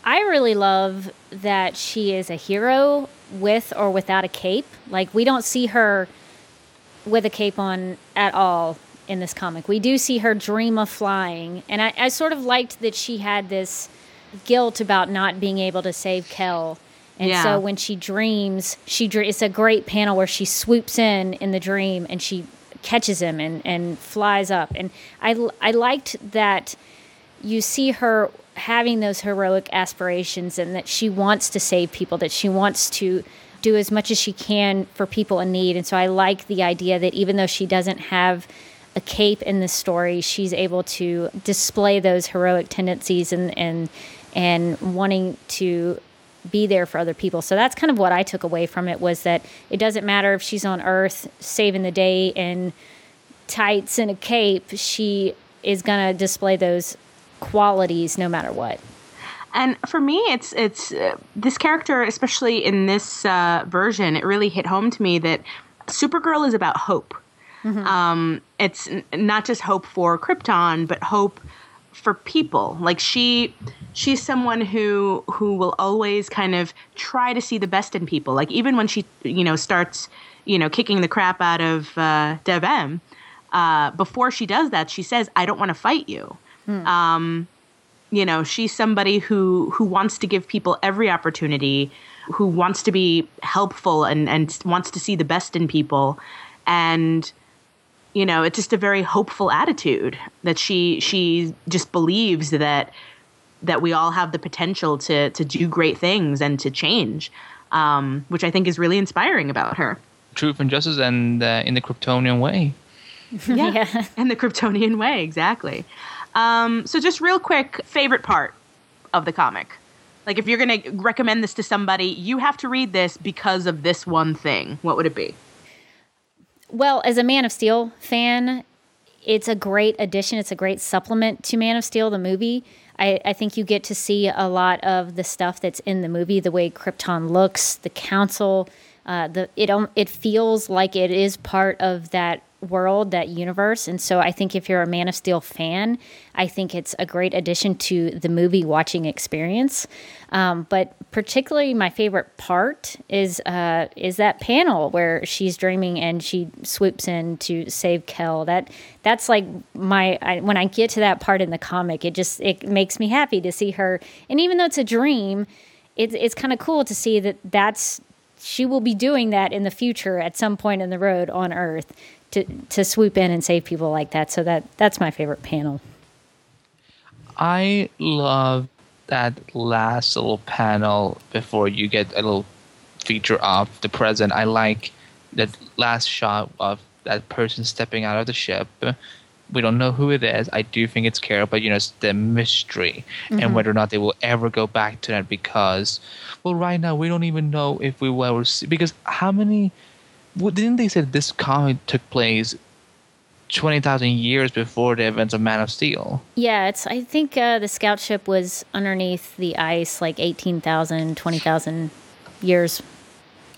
I really love that she is a hero with or without a cape. Like, we don't see her with a cape on at all in this comic. We do see her dream of flying. And I sort of liked that she had this guilt about not being able to save Kel. And so when she dreams, it's a great panel where she swoops in the dream and she catches him and flies up. And I liked that you see her having those heroic aspirations and that she wants to save people, that she wants to do as much as she can for people in need. And so I like the idea that even though she doesn't have a cape in this story, she's able to display those heroic tendencies and wanting to be there for other people. So that's kind of what I took away from it, was that it doesn't matter if she's on Earth saving the day in tights and a cape, she is going to display those qualities no matter what. And for me, it's this character, especially in this version, it really hit home to me that Supergirl is about hope. Mm-hmm. It's not just hope for Krypton, but hope for people. Like she's someone who will always kind of try to see the best in people. Like even when she, starts, kicking the crap out of Dev-Em, before she does that, she says, "I don't want to fight you." Mm. She's somebody who wants to give people every opportunity, who wants to be helpful and wants to see the best in people, and it's just a very hopeful attitude that she just believes that we all have the potential to do great things and to change, which I think is really inspiring about her. Truth and justice, and in the Kryptonian way. Yeah, in the Kryptonian way, exactly. So just real quick, favorite part of the comic. Like if you're going to recommend this to somebody, you have to read this because of this one thing. What would it be? Well, as a Man of Steel fan, it's a great addition. It's a great supplement to Man of Steel, the movie. I think you get to see a lot of the stuff that's in the movie, the way Krypton looks, the council. It feels like it is part of that world, that universe. And so I think if you're a Man of Steel fan, I think it's a great addition to the movie watching experience. But particularly my favorite part is that panel where she's dreaming and she swoops in to save Kel. That's like when I get to that part in the comic, it makes me happy to see her. And even though it's a dream, it's kind of cool to see that's she will be doing that in the future at some point in the road on Earth, to swoop in and save people like that. So that's my favorite panel. I love that last little panel before you get a little feature of the present. I like that last shot of that person stepping out of the ship. We don't know who it is. I do think it's Kara, but it's the mystery, mm-hmm. and whether or not they will ever go back to that, because, well, right now we don't even know if we will ever see, because didn't they say this comic took place 20,000 years before the events of Man of Steel? Yeah, I think the scout ship was underneath the ice like 18,000, 20,000 years.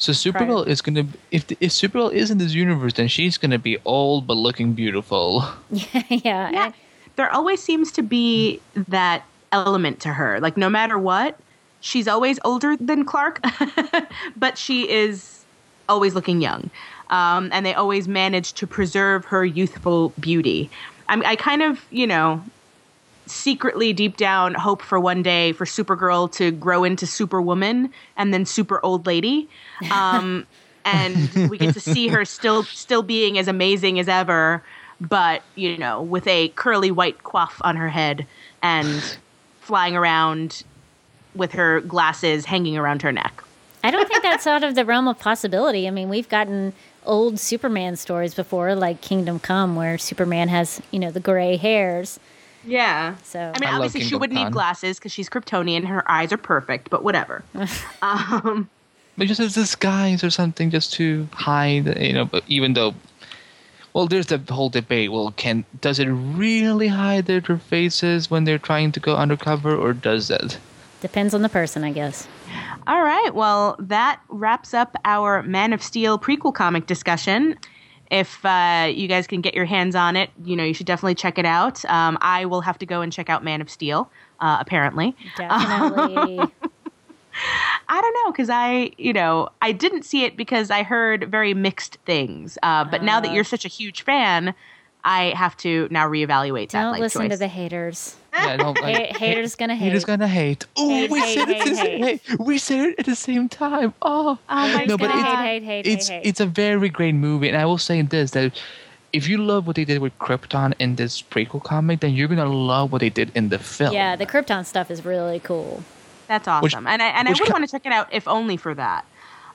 So Supergirl is going to, if Supergirl is in this universe, then she's going to be old but looking beautiful. Yeah. There always seems to be that element to her. Like, no matter what, she's always older than Clark, but she is always looking young. And they always manage to preserve her youthful beauty. I kind of, secretly deep down hope for one day for Supergirl to grow into Superwoman and then super old lady. And we get to see her still being as amazing as ever, but, with a curly white coif on her head and flying around with her glasses hanging around her neck. I don't think that's out of the realm of possibility. I mean, we've gotten old Superman stories before, like Kingdom Come, where Superman has, the gray hairs. Yeah. So I mean, obviously she wouldn't need glasses because she's Kryptonian. Her eyes are perfect, but whatever. But just as disguise or something, just to hide, But even though, there's the whole debate. Well, does it really hide their faces when they're trying to go undercover, or does it? Depends on the person, I guess. All right. Well, that wraps up our Man of Steel prequel comic discussion. If you guys can get your hands on it, you should definitely check it out. I will have to go and check out Man of Steel, apparently. Definitely. I don't know, because I didn't see it because I heard very mixed things. But now that you're such a huge fan, I have to now reevaluate that life choice. Don't listen to the haters. Yeah, haters gonna hate. Haters gonna hate. Oh, we said it at the same time. Oh my God. It's a very great movie, and I will say this: that if you love what they did with Krypton in this prequel comic, then you're gonna love what they did in the film. Yeah, the Krypton stuff is really cool. That's awesome, and I would want to check it out if only for that.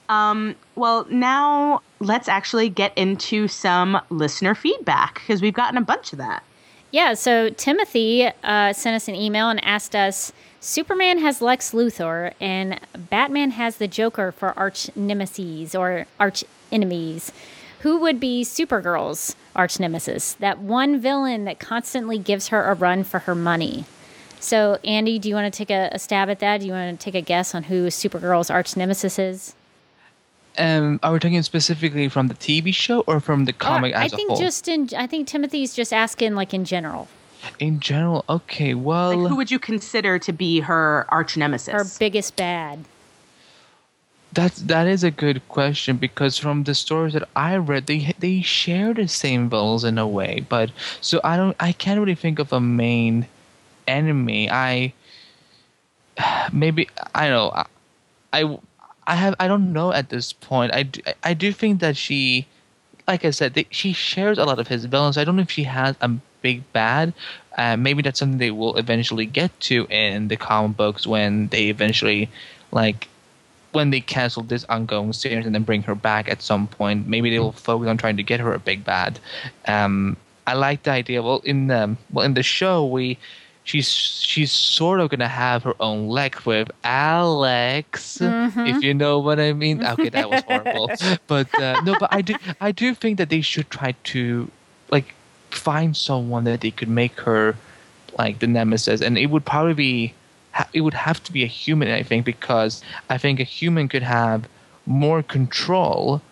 Well, now let's actually get into some listener feedback because we've gotten a bunch of that. Yeah, so Timothy sent us an email and asked us, Superman has Lex Luthor and Batman has the Joker for arch-nemesis or arch-enemies. Who would be Supergirl's arch-nemesis? That one villain that constantly gives her a run for her money. So, Andy, do you want to take a stab at that? Do you want to take a guess on who Supergirl's arch-nemesis is? Are we talking specifically from the TV show or from the comic as a whole? I think Timothy's just asking, like, in general. In general? Okay, well... Like, who would you consider to be her arch-nemesis? Her biggest bad. That is a good question, because from the stories that I read, they share the same villains in a way. But, so I can't really think of a main enemy. I don't know at this point. I do think that she, like I said, she shares a lot of his villains. I don't know if she has a big bad. Maybe that's something they will eventually get to in the comic books when they eventually, when they cancel this ongoing series and then bring her back at some point. Maybe they will focus on trying to get her a big bad. I like the idea. Well, in the show, she's sort of gonna have her own Lex with Alex, if you know what I mean. Okay, that was horrible. But I do think that they should try to find someone that they could make her the nemesis, and it would probably be have to be a human, I think, because I think a human could have more control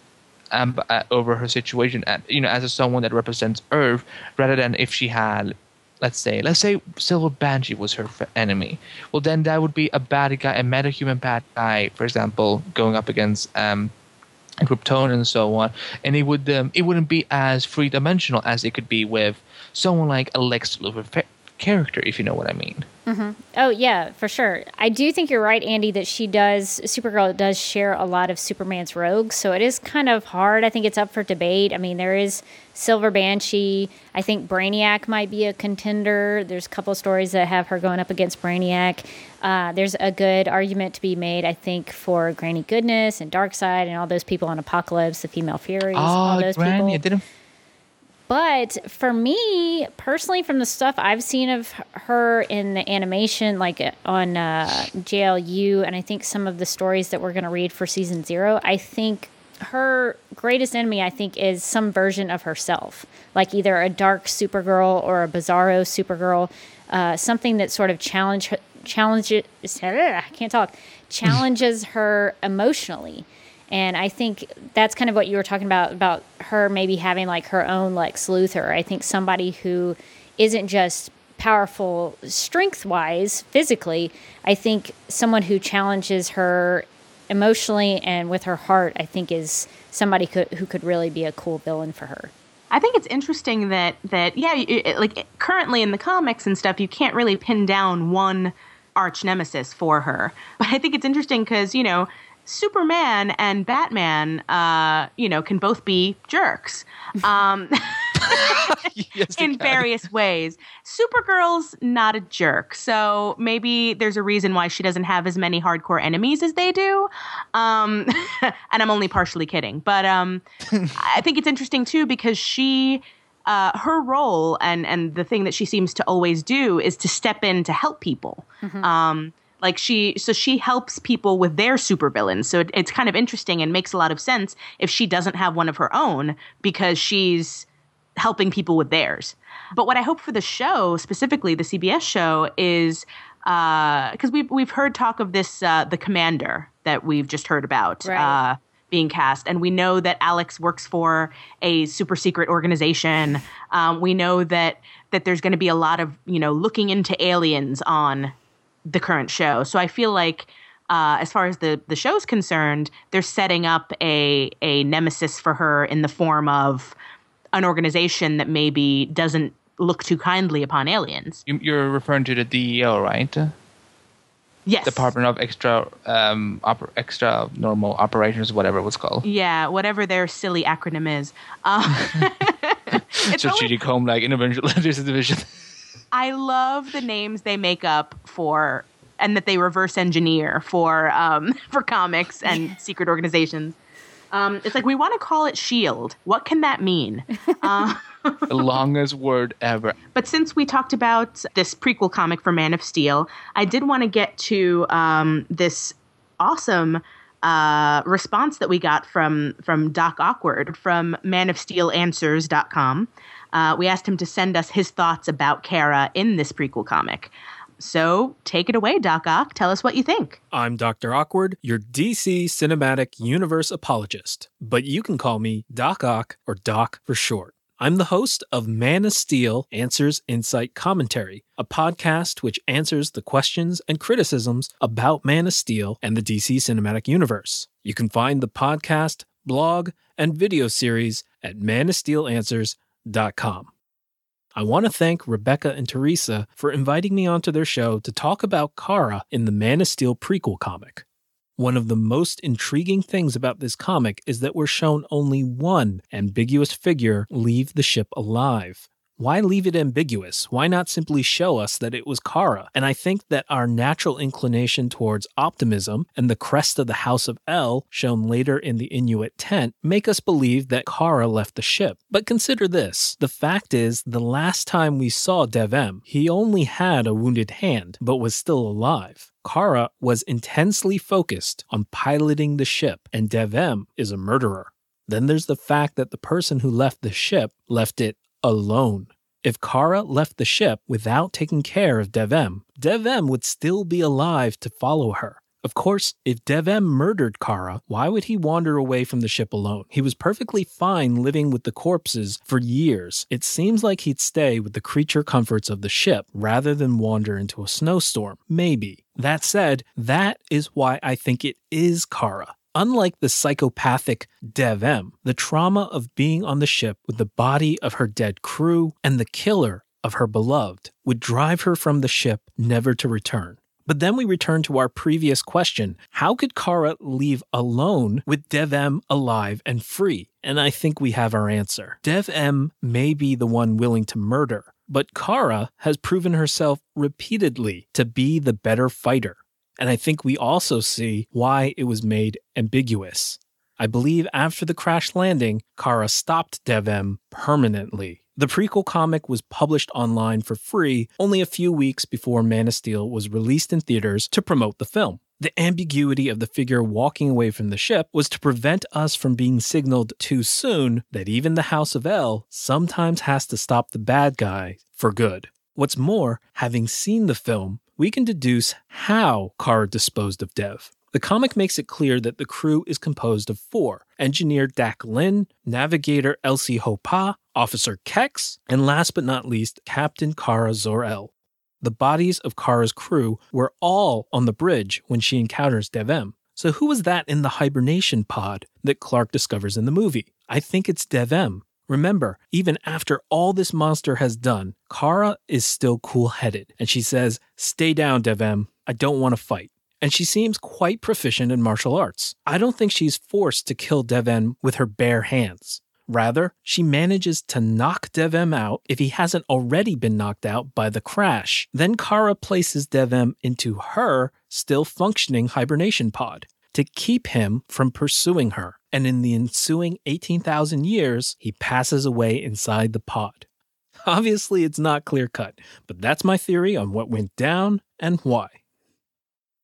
over her situation, as someone that represents Earth, rather than if she had. Let's say Silver Banshee was her enemy. Well, then that would be a bad guy, a metahuman bad guy, for example, going up against Krypton and so on. And it wouldn't be as three-dimensional as it could be with someone like a Lex Luthor character, if you know what I mean. Mm-hmm. Oh, yeah, for sure. I do think you're right, Andy, that Supergirl does share a lot of Superman's rogues, so it is kind of hard. I think it's up for debate. I mean, there is Silver Banshee. I think Brainiac might be a contender. There's a couple of stories that have her going up against Brainiac. There's a good argument to be made, I think, for Granny Goodness and Darkseid and all those people on Apocalypse, the Female Furies, all those Granny, people. But for me, personally, from the stuff I've seen of her in the animation, like on JLU, and I think some of the stories that we're going to read for Season 0, I think her greatest enemy, is some version of herself. Like either a dark Supergirl or a bizarro Supergirl. Something that sort of challenges her emotionally. And I think that's kind of what you were talking about her maybe having like her own Lex Luthor. I think somebody who isn't just powerful strength-wise, physically, I think someone who challenges her emotionally and with her heart, I think is somebody who could really be a cool villain for her. I think it's interesting that currently in the comics and stuff, you can't really pin down one arch nemesis for her. But I think it's interesting because, you know, Superman and Batman, can both be jerks yes, in various ways. Supergirl's not a jerk, so maybe there's a reason why she doesn't have as many hardcore enemies as they do. And I'm only partially kidding, but I think it's interesting too because she, her role and the thing that she seems to always do is to step in to help people. Mm-hmm. She helps people with their supervillains. So it's kind of interesting and makes a lot of sense if she doesn't have one of her own because she's helping people with theirs. But what I hope for the show, specifically the CBS show, is because we've heard talk of this, the commander that we've just heard about. Right. Being cast. And we know that Alex works for a super secret organization. We know that there's going to be a lot of, looking into aliens on the current show. So I feel like as far as the show's concerned, they're setting up a nemesis for her in the form of an organization that maybe doesn't look too kindly upon aliens. You're referring to the DEO, right? Yes. Department of Extra Normal Operations, whatever it was called. Yeah, whatever their silly acronym is. Strategic Homeland Intervention Division. I love the names they make up for, and that they reverse engineer for comics and secret organizations. It's like, we want to call it SHIELD. What can that mean? The longest word ever. But since we talked about this prequel comic for Man of Steel, I did want to get to this awesome response that we got from Doc Awkward from manofsteelanswers.com. We asked him to send us his thoughts about Kara in this prequel comic. So take it away, Doc Ock. Tell us what you think. I'm Dr. Awkward, your DC Cinematic Universe apologist. But you can call me Doc Ock, or Doc for short. I'm the host of Man of Steel Answers Insight Commentary, a podcast which answers the questions and criticisms about Man of Steel and the DC Cinematic Universe. You can find the podcast, blog, and video series at manofsteelanswers.com. I want to thank Rebecca and Teresa for inviting me onto their show to talk about Kara in the Man of Steel prequel comic. One of the most intriguing things about this comic is that we're shown only one ambiguous figure leave the ship alive. Why leave it ambiguous? Why not simply show us that it was Kara? And I think that our natural inclination towards optimism and the crest of the House of El, shown later in the Inuit tent, make us believe that Kara left the ship. But consider this. The fact is, the last time we saw Dev-Em, he only had a wounded hand, but was still alive. Kara was intensely focused on piloting the ship, and Dev-Em is a murderer. Then there's the fact that the person who left the ship left it alone. If Kara left the ship without taking care of Dev-Em, Dev-Em would still be alive to follow her. Of course, if Dev-Em murdered Kara, why would he wander away from the ship alone? He was perfectly fine living with the corpses for years. It seems like he'd stay with the creature comforts of the ship rather than wander into a snowstorm. Maybe. That said, that is why I think it is Kara. Unlike the psychopathic Dev-Em, the trauma of being on the ship with the body of her dead crew and the killer of her beloved would drive her from the ship, never to return. But then we return to our previous question. How could Kara leave alone with Dev-Em alive and free? And I think we have our answer. Dev-Em may be the one willing to murder, but Kara has proven herself repeatedly to be the better fighter. And I think we also see why it was made ambiguous. I believe after the crash landing, Kara stopped Dev-Em permanently. The prequel comic was published online for free only a few weeks before Man of Steel was released in theaters to promote the film. The ambiguity of the figure walking away from the ship was to prevent us from being signaled too soon that even the House of El sometimes has to stop the bad guy for good. What's more, having seen the film, we can deduce how Kara disposed of Dev. The comic makes it clear that the crew is composed of four: engineer Dak Lin, navigator Elsie Hopa, Officer Kex, and last but not least, Captain Kara Zor-El. The bodies of Kara's crew were all on the bridge when she encounters Dev-Em. So who was that in the hibernation pod that Clark discovers in the movie? I think it's Dev-Em. Remember, even after all this monster has done, Kara is still cool-headed, and she says, "Stay down, Dev-Em. I don't want to fight." And she seems quite proficient in martial arts. I don't think she's forced to kill Dev-Em with her bare hands. Rather, she manages to knock Dev-Em out if he hasn't already been knocked out by the crash. Then Kara places Dev-Em into her still functioning hibernation pod to keep him from pursuing her. And in the ensuing 18,000 years, he passes away inside the pod. Obviously, it's not clear-cut, but that's my theory on what went down and why.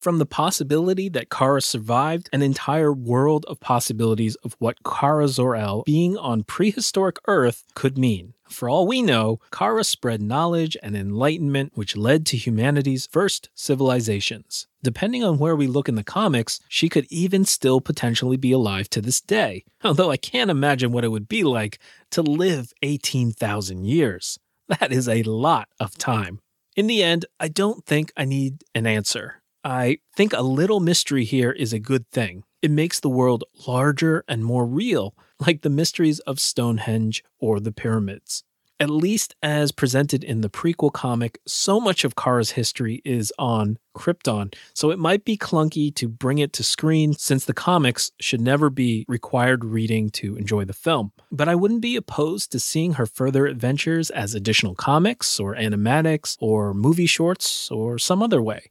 From the possibility that Kara survived, an entire world of possibilities of what Kara Zor-El being on prehistoric Earth could mean. For all we know, Kara spread knowledge and enlightenment which led to humanity's first civilizations. Depending on where we look in the comics, she could even still potentially be alive to this day, although I can't imagine what it would be like to live 18,000 years. That is a lot of time. In the end, I don't think I need an answer. I think a little mystery here is a good thing. It makes the world larger and more real, like the mysteries of Stonehenge or the pyramids. At least as presented in the prequel comic, so much of Kara's history is on Krypton, so it might be clunky to bring it to screen since the comics should never be required reading to enjoy the film. But I wouldn't be opposed to seeing her further adventures as additional comics or animatics or movie shorts or some other way.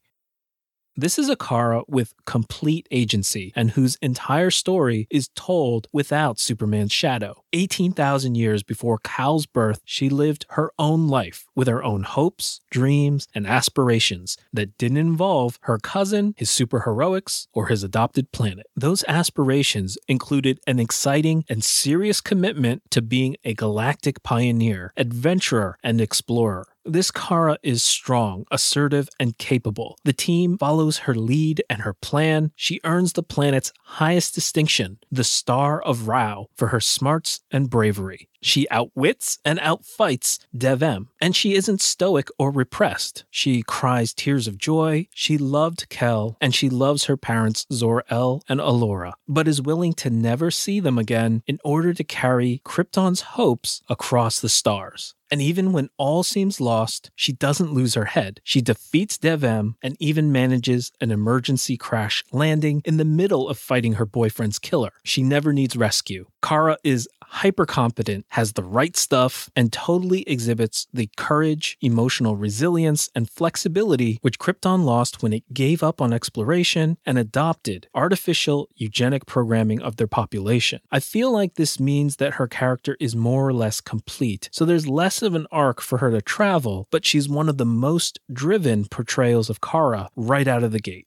This is a Kara with complete agency and whose entire story is told without Superman's shadow. 18,000 years before Kal's birth, she lived her own life with her own hopes, dreams, and aspirations that didn't involve her cousin, his superheroics, or his adopted planet. Those aspirations included an exciting and serious commitment to being a galactic pioneer, adventurer, and explorer. This Kara is strong, assertive, and capable. The team follows her lead and her plan. She earns the planet's highest distinction, the Star of Rao, for her smarts and bravery. She outwits and outfights Dev-Em, and she isn't stoic or repressed. She cries tears of joy. She loved Kel, and she loves her parents Zor-El and Allura, but is willing to never see them again in order to carry Krypton's hopes across the stars. And even when all seems lost, she doesn't lose her head. She defeats Dev-Em and even manages an emergency crash landing in the middle of fighting her boyfriend's killer. She never needs rescue. Kara is hyper-competent, has the right stuff, and totally exhibits the courage, emotional resilience, and flexibility which Krypton lost when it gave up on exploration and adopted artificial eugenic programming of their population. I feel like this means that her character is more or less complete, so there's less of an arc for her to travel, but she's one of the most driven portrayals of Kara right out of the gate.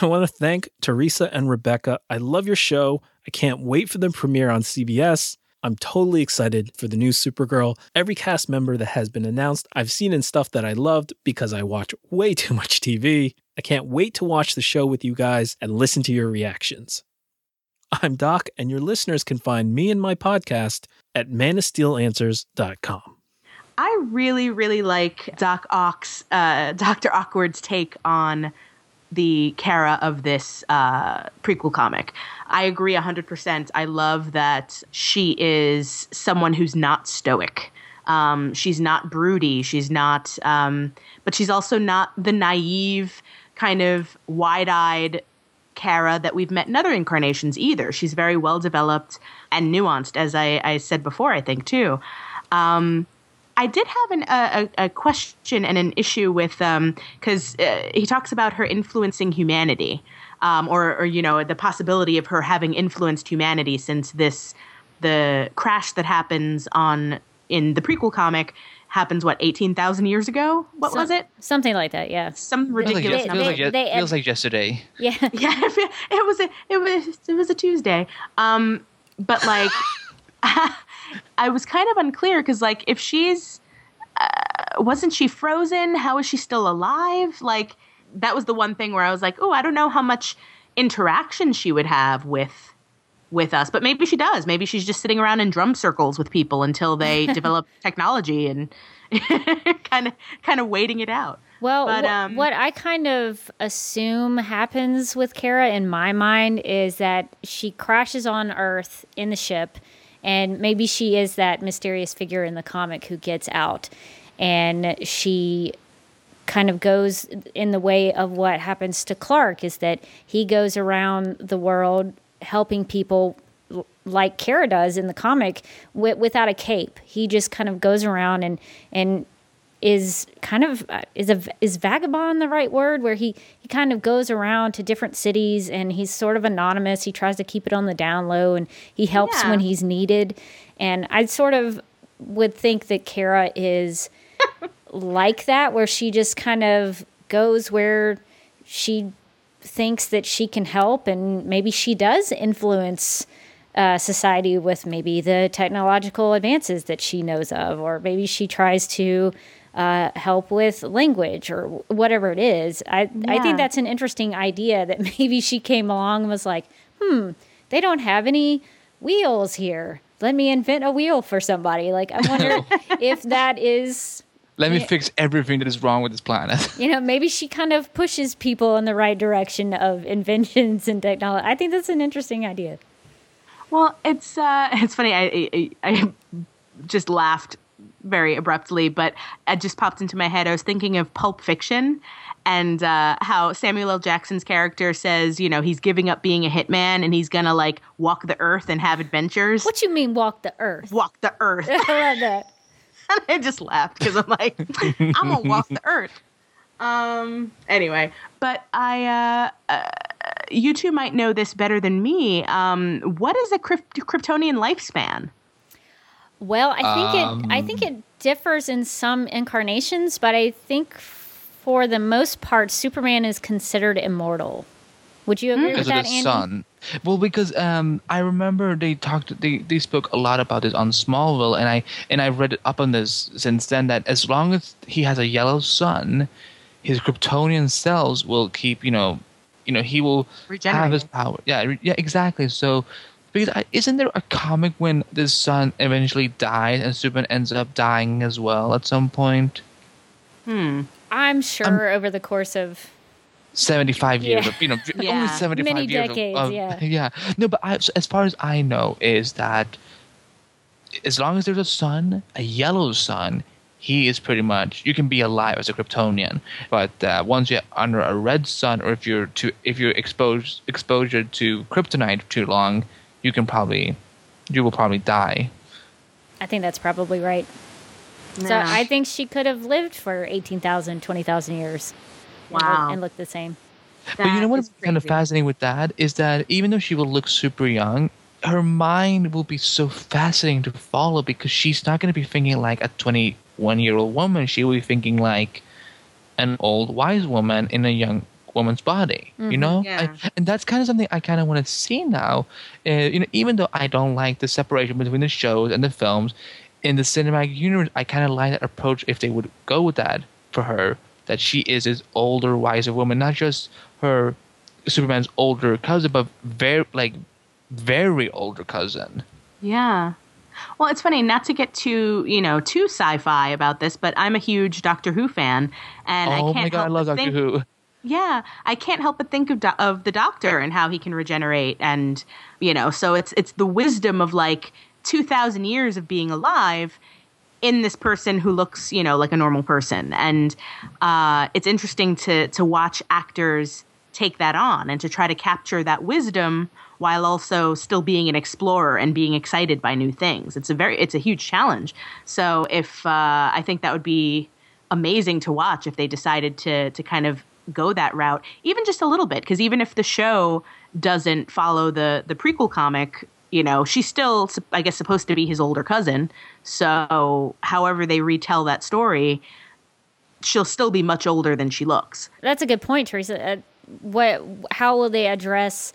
I want to thank Teresa and Rebecca. I love your show. I can't wait for the premiere on CBS. I'm totally excited for the new Supergirl. Every cast member that has been announced, I've seen in stuff that I loved because I watch way too much TV. I can't wait to watch the show with you guys and listen to your reactions. I'm Doc, and your listeners can find me and my podcast at manofsteelanswers.com. I really, really like Dr. Awkward's take on the Kara of this prequel comic. I agree 100%. I love that she is someone who's not stoic. She's not broody. She's not, but she's also not the naive, kind of wide-eyed Kara that we've met in other incarnations either. She's very well-developed and nuanced, as I said before, I think, too. I did have a question and an issue with, because he talks about her influencing humanity, or the possibility of her having influenced humanity since the crash that happens in the prequel comic happens, 18,000 years ago? Was it? Something like that, yeah. Some ridiculous number. Feels like yesterday. Yeah. Yeah, it was a Tuesday. But like... I was kind of unclear because, like, if she's, wasn't she frozen? How is she still alive? Like, that was the one thing where I was like, oh, I don't know how much interaction she would have with us, but maybe she does. Maybe she's just sitting around in drum circles with people until they develop technology and kind of waiting it out. Well, but, what I kind of assume happens with Kara in my mind is that she crashes on Earth in the ship, and maybe she is that mysterious figure in the comic who gets out, and she kind of goes in the way of what happens to Clark, is that he goes around the world helping people like Kara does in the comic without a cape. He just kind of goes around and is kind of, is vagabond the right word? Where he kind of goes around to different cities and he's sort of anonymous. He tries to keep it on the down low and he helps when he's needed. And I sort of would think that Kara is like that, where she just kind of goes where she thinks that she can help, and maybe she does influence society with maybe the technological advances that she knows of, or maybe she tries to help with language or whatever it is. I think that's an interesting idea, that maybe she came along and was like, they don't have any wheels here. Let me invent a wheel for somebody. Like, I wonder if that is... Let me fix everything that is wrong with this planet. You know, maybe she kind of pushes people in the right direction of inventions and technology. I think that's an interesting idea. Well, it's funny. I just laughed very abruptly, but it just popped into my head. I was thinking of Pulp Fiction and how Samuel L. Jackson's character says, you know, he's giving up being a hitman and he's going to, like, walk the earth and have adventures. What you mean walk the earth? Walk the earth. I love that. I just laughed because I'm like, I'm gonna walk the earth. Anyway, but you two might know this better than me. What is a Kryptonian lifespan? Well, I think it differs in some incarnations, but I think for the most part, Superman is considered immortal. Would you agree with that, Andy? Sun. Well, because I remember they spoke a lot about this on Smallville, and I read up on this since then, that as long as he has a yellow sun, his Kryptonian cells will keep, he will regenerate. Have his power. Yeah, exactly. So, because isn't there a comic when the sun eventually dies and Superman ends up dying as well at some point? I'm sure over the course of 75 years of, only 75 many years decades, of No, but as far as I know, is that as long as there's a sun, a yellow sun, he is pretty much, you can be alive as a Kryptonian. But once you're under a red sun, or if you're exposure to kryptonite too long, you will probably die. I think that's probably right. Nah. So I think she could have lived for 18,000, 20,000 years. Wow. And look the same. But you know what's kind of fascinating with that is that even though she will look super young, her mind will be so fascinating to follow, because she's not going to be thinking like a 21-year-old woman. She will be thinking like an old wise woman in a young woman's body, you know? Yeah. And that's kind of something I kind of want to see now. Even though I don't like the separation between the shows and the films, in the cinematic universe, I kind of like that approach if they would go with that for her. That she is this older, wiser woman, not just her Superman's older cousin, but very older cousin. Yeah. Well, it's funny, not to get too sci-fi about this, but I'm a huge Doctor Who fan, and I love Doctor Who. Yeah, I can't help but think of the Doctor and how he can regenerate, and so it's the wisdom of like 2,000 years of being alive in this person who looks, like a normal person. And it's interesting to watch actors take that on and to try to capture that wisdom while also still being an explorer and being excited by new things. It's a huge challenge. So if I think that would be amazing to watch if they decided to kind of go that route, even just a little bit, because even if the show doesn't follow the prequel comic, she's still, I guess, supposed to be his older cousin. So however they retell that story, she'll still be much older than she looks. That's a good point, Teresa. How will they address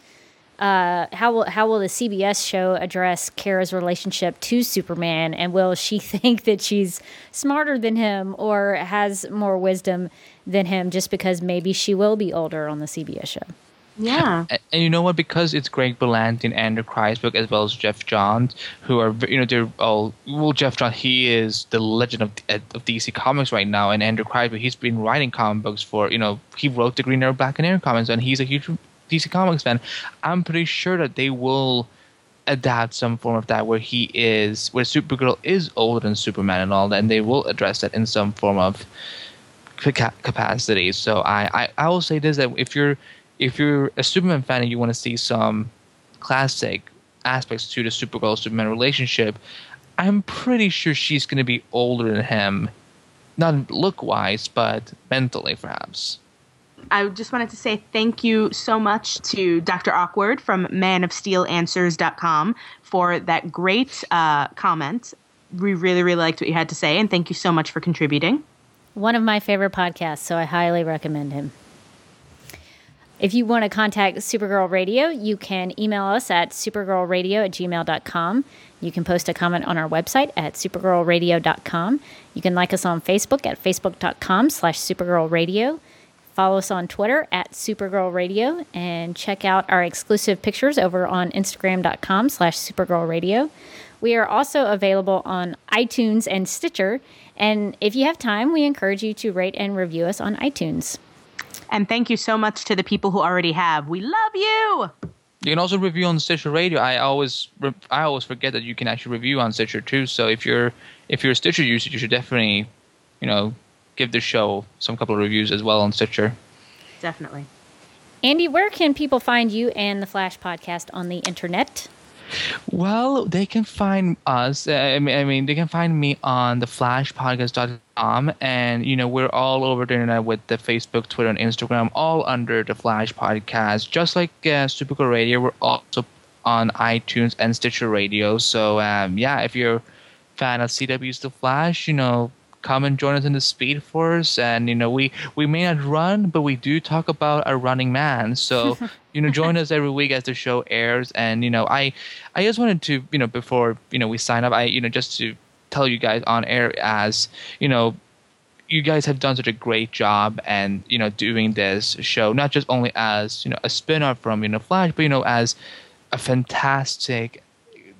How will the CBS show address Kara's relationship to Superman, and will she think that she's smarter than him or has more wisdom than him just because maybe she will be older on the CBS show? Yeah. And you know what? Because it's Greg Berlanti and Andrew Kreisberg as well as Jeff Johns, who are, you know, they're all, well, Jeff Johns, he is the legend of DC Comics right now. And Andrew Kreisberg, he's been writing comic books for, you know, he wrote the Green Arrow, Black Canary comics, and he's a huge DC Comics fan. I'm pretty sure that they will adapt some form of that where Supergirl is older than Superman and all that, and they will address that in some form of capacity. So I will say this, that if you're a Superman fan and you want to see some classic aspects to the Supergirl-Superman relationship, I'm pretty sure she's going to be older than him, not look-wise, but mentally, perhaps. I just wanted to say thank you so much to Dr. Awkward from manofsteelanswers.com for that great comment. We really, really liked what you had to say, and thank you so much for contributing. One of my favorite podcasts, so I highly recommend him. If you want to contact Supergirl Radio, you can email us at supergirlradio@gmail.com. You can post a comment on our website at supergirlradio.com. You can like us on Facebook at facebook.com/supergirlradio. Follow us on Twitter at supergirlradio, and check out our exclusive pictures over on instagram.com/supergirlradio. We are also available on iTunes and Stitcher. And if you have time, we encourage you to rate and review us on iTunes. And thank you so much to the people who already have. We love you. You can also review on Stitcher Radio. I always forget that you can actually review on Stitcher too. So if you're a Stitcher user, you should definitely, you know, give the show some couple of reviews as well on Stitcher. Definitely. Andy, where can people find you and the Flash Podcast on the internet? Well, they can find us. They can find me on theflashpodcast.com, and you know we're all over the internet with the Facebook, Twitter, and Instagram, all under the Flash Podcast. Just like Supergirl Radio, we're also on iTunes and Stitcher Radio. So if you're a fan of CW's The Flash, you know, come and join us in the Speed Force. And you know we may not run, but we do talk about our running man. So you know, join us every week as the show airs. And you know, I just wanted to, you know, before you know we sign up, just to tell you guys on air, as you know, you guys have done such a great job, and you know, doing this show not just only as, you know, a spin-off from, you know, Flash, but you know, as a fantastic,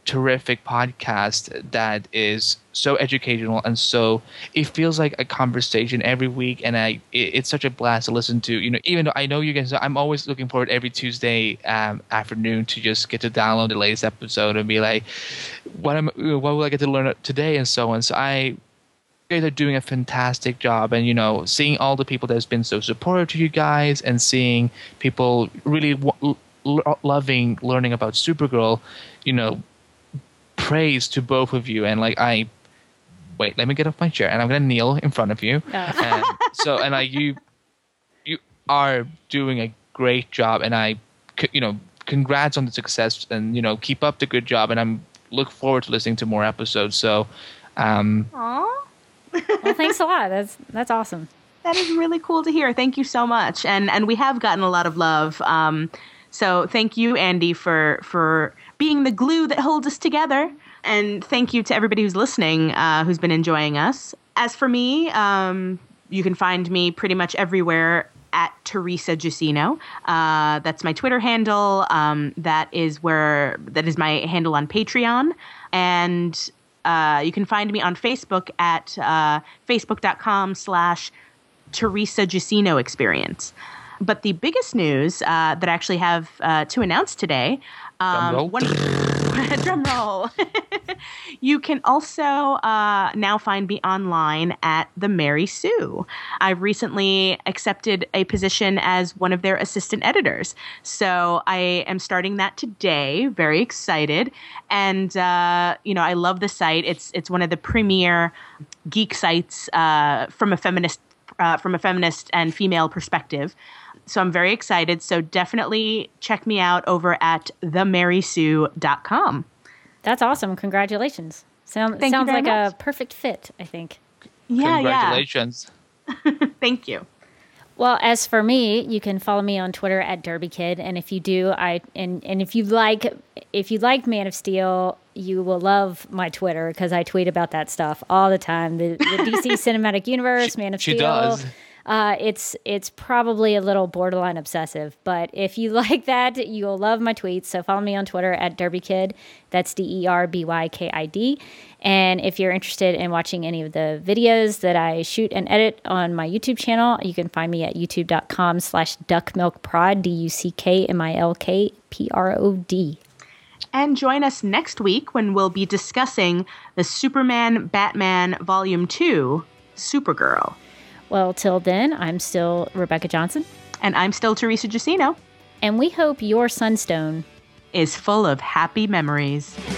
terrific podcast that is so educational, and so it feels like a conversation every week. And it's such a blast to listen to. You know, even though I know you guys, I'm always looking forward every Tuesday afternoon to just get to download the latest episode and be like, what will I get to learn today, and so on. So you guys are doing a fantastic job, and you know, seeing all the people that's been so supportive to you guys, and seeing people really loving learning about Supergirl, you know. Praise to both of you. And like let me get off my chair, and I'm gonna kneel in front of you. You are doing a great job, and congrats on the success, and you know, keep up the good job, and I'm look forward to listening to more episodes. So well, thanks a lot. That's awesome. That is really cool to hear. Thank you so much. And we have gotten a lot of love. So thank you, Andy, for being the glue that holds us together. And thank you to everybody who's listening, who's been enjoying us. As for me, you can find me pretty much everywhere at Teresa Giacino. That's my Twitter handle. That is my handle on Patreon. And you can find me on Facebook at facebook.com/Teresa Giacino Experience. But the biggest news that I actually have to announce today. Drum roll. You can also now find me online at the Mary Sue. I recently accepted a position as one of their assistant editors. So I am starting that today. Very excited. And, you know, I love the site. It's one of the premier geek sites from a feminist and female perspective. So I'm very excited. So definitely check me out over at themarysue.com. That's awesome. Congratulations. Sounds like much. A perfect fit, I think. Yeah. Congratulations. Yeah. Thank you. Well, as for me, you can follow me on Twitter at DerbyKid, and if you do, if you like Man of Steel, you will love my Twitter because I tweet about that stuff all the time. The DC Cinematic Universe, Man of Steel. She does. It's probably a little borderline obsessive, but if you like that, you'll love my tweets. So follow me on Twitter at DerbyKid. That's DerbyKid. And if you're interested in watching any of the videos that I shoot and edit on my YouTube channel, you can find me at youtube.com/duckmilkprod, DUCKMILKPROD. And join us next week when we'll be discussing the Superman Batman Volume 2, Supergirl. Well, till then, I'm still Rebecca Johnson. And I'm still Teresa Giacino. And we hope your sunstone is full of happy memories.